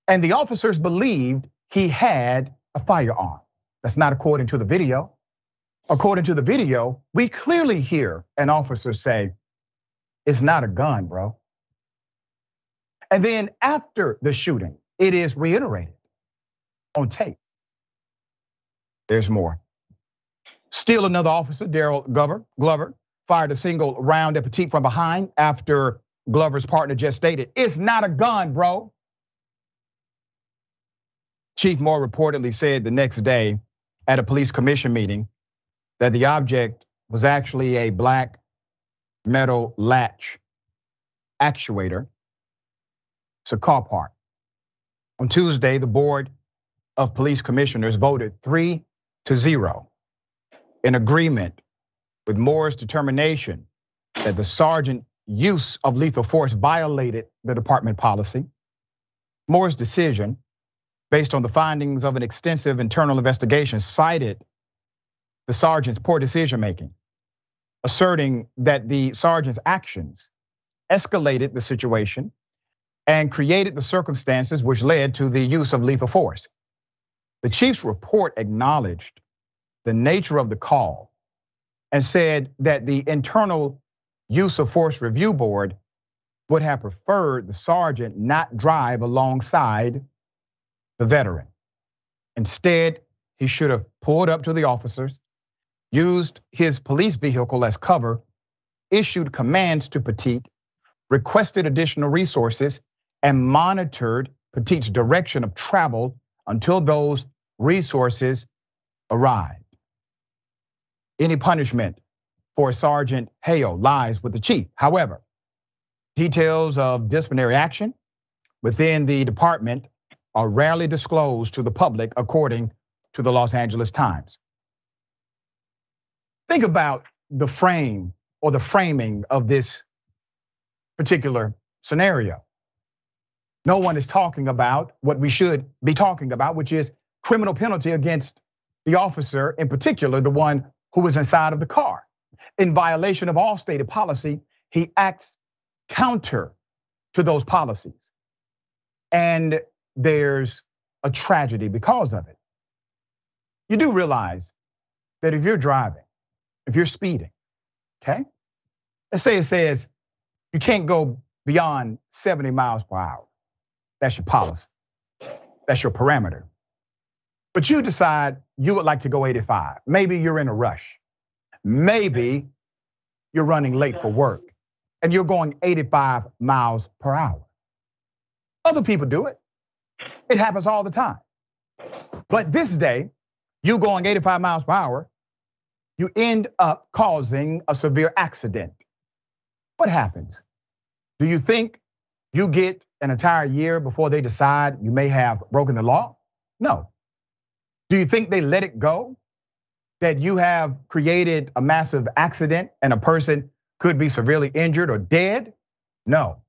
and the officers believed he had a firearm. That's not according to the video. According to the video, we clearly hear an officer say, it's not a gun, bro. And then after the shooting, it is reiterated on tape. There's more. Still another officer, Darryl Glover, Glover, fired a single round at Petit from behind after Glover's partner just stated, it's not a gun, bro. Chief Moore reportedly said the next day at a police commission meeting that the object was actually a black metal latch actuator. It's a car part. On Tuesday, the Board of Police Commissioners voted three to zero in agreement with Moore's determination that the sergeant's use of lethal force violated the department policy. Moore's decision, based on the findings of an extensive internal investigation, cited the sergeant's poor decision-making, asserting that the sergeant's actions escalated the situation and created the circumstances which led to the use of lethal force. The chief's report acknowledged the nature of the call and said that the internal use of force review board would have preferred the sergeant not drive alongside the veteran. Instead, he should have pulled up to the officers, used his police vehicle as cover, issued commands to Petit, requested additional resources, and monitored Petit's direction of travel until those resources arrived. Any punishment for Sergeant Hale lies with the chief. However, details of disciplinary action within the department are rarely disclosed to the public, according to the Los Angeles Times. Think about the frame or the framing of this particular scenario. No one is talking about what we should be talking about, which is criminal penalty against the officer, in particular, the one who was inside of the car. In violation of all stated policy, he acts counter to those policies. And there's a tragedy because of it. You do realize that if you're driving, if you're speeding, okay? Let's say it says you can't go beyond seventy miles per hour. That's your policy, that's your parameter. But you decide you would like to go eighty-five. Maybe you're in a rush. Maybe you're running late for work and you're going eighty-five miles per hour. Other people do it. It happens all the time. But this day, you going eighty-five miles per hour, you end up causing a severe accident. What happens? Do you think you get an entire year before they decide you may have broken the law? No. Do you think they let it go? That you have created a massive accident and a person could be severely injured or dead? No.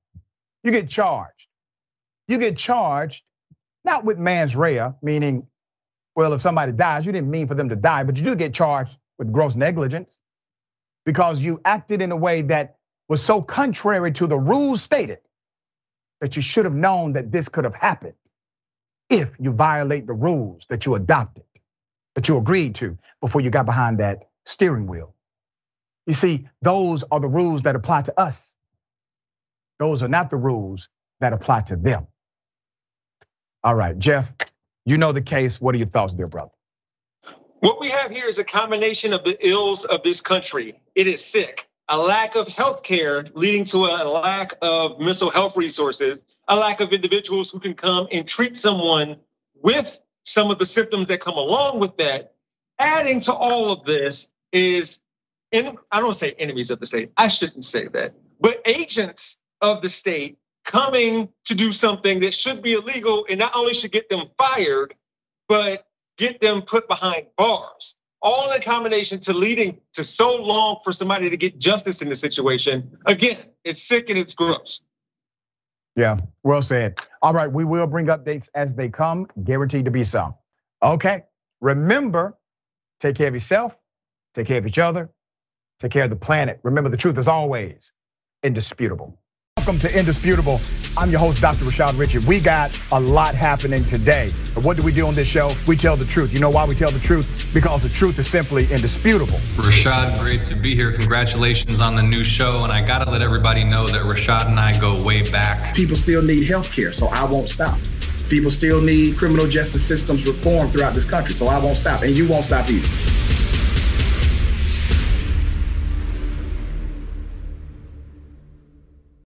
You get charged. You get charged not with mens rea, meaning, well, if somebody dies, you didn't mean for them to die, but you do get charged with gross negligence because you acted in a way that was so contrary to the rules stated that you should have known that this could have happened if you violate the rules that you adopted, that you agreed to before you got behind that steering wheel. You see, those are the rules that apply to us. Those are not the rules that apply to them. All right, Jeff, you know the case. What are your thoughts, dear brother? What we have here is a combination of the ills of this country. It is sick. A lack of health care leading to a lack of mental health resources, a lack of individuals who can come and treat someone with some of the symptoms that come along with that. Adding to all of this is, and I don't say enemies of the state, I shouldn't say that, but agents of the state coming to do something that should be illegal and not only should get them fired, but get them put behind bars. All in combination to leading to so long for somebody to get justice in this situation. Again, it's sick and it's gross. Yeah, well said. All right, we will bring updates as they come, guaranteed to be some. Okay, remember, take care of yourself, take care of each other, take care of the planet. Remember, the truth is always indisputable. Welcome to Indisputable. I'm your host, Doctor Rashad Richie. We got a lot happening today. But what do we do on this show? We tell the truth. You know why we tell the truth? Because the truth is simply indisputable. Rashad, great to be here. Congratulations on the new show. And I got to let everybody know that Rashad and I go way back. People still need health care, so I won't stop. People still need criminal justice systems reform throughout this country, so I won't stop. And you won't stop either.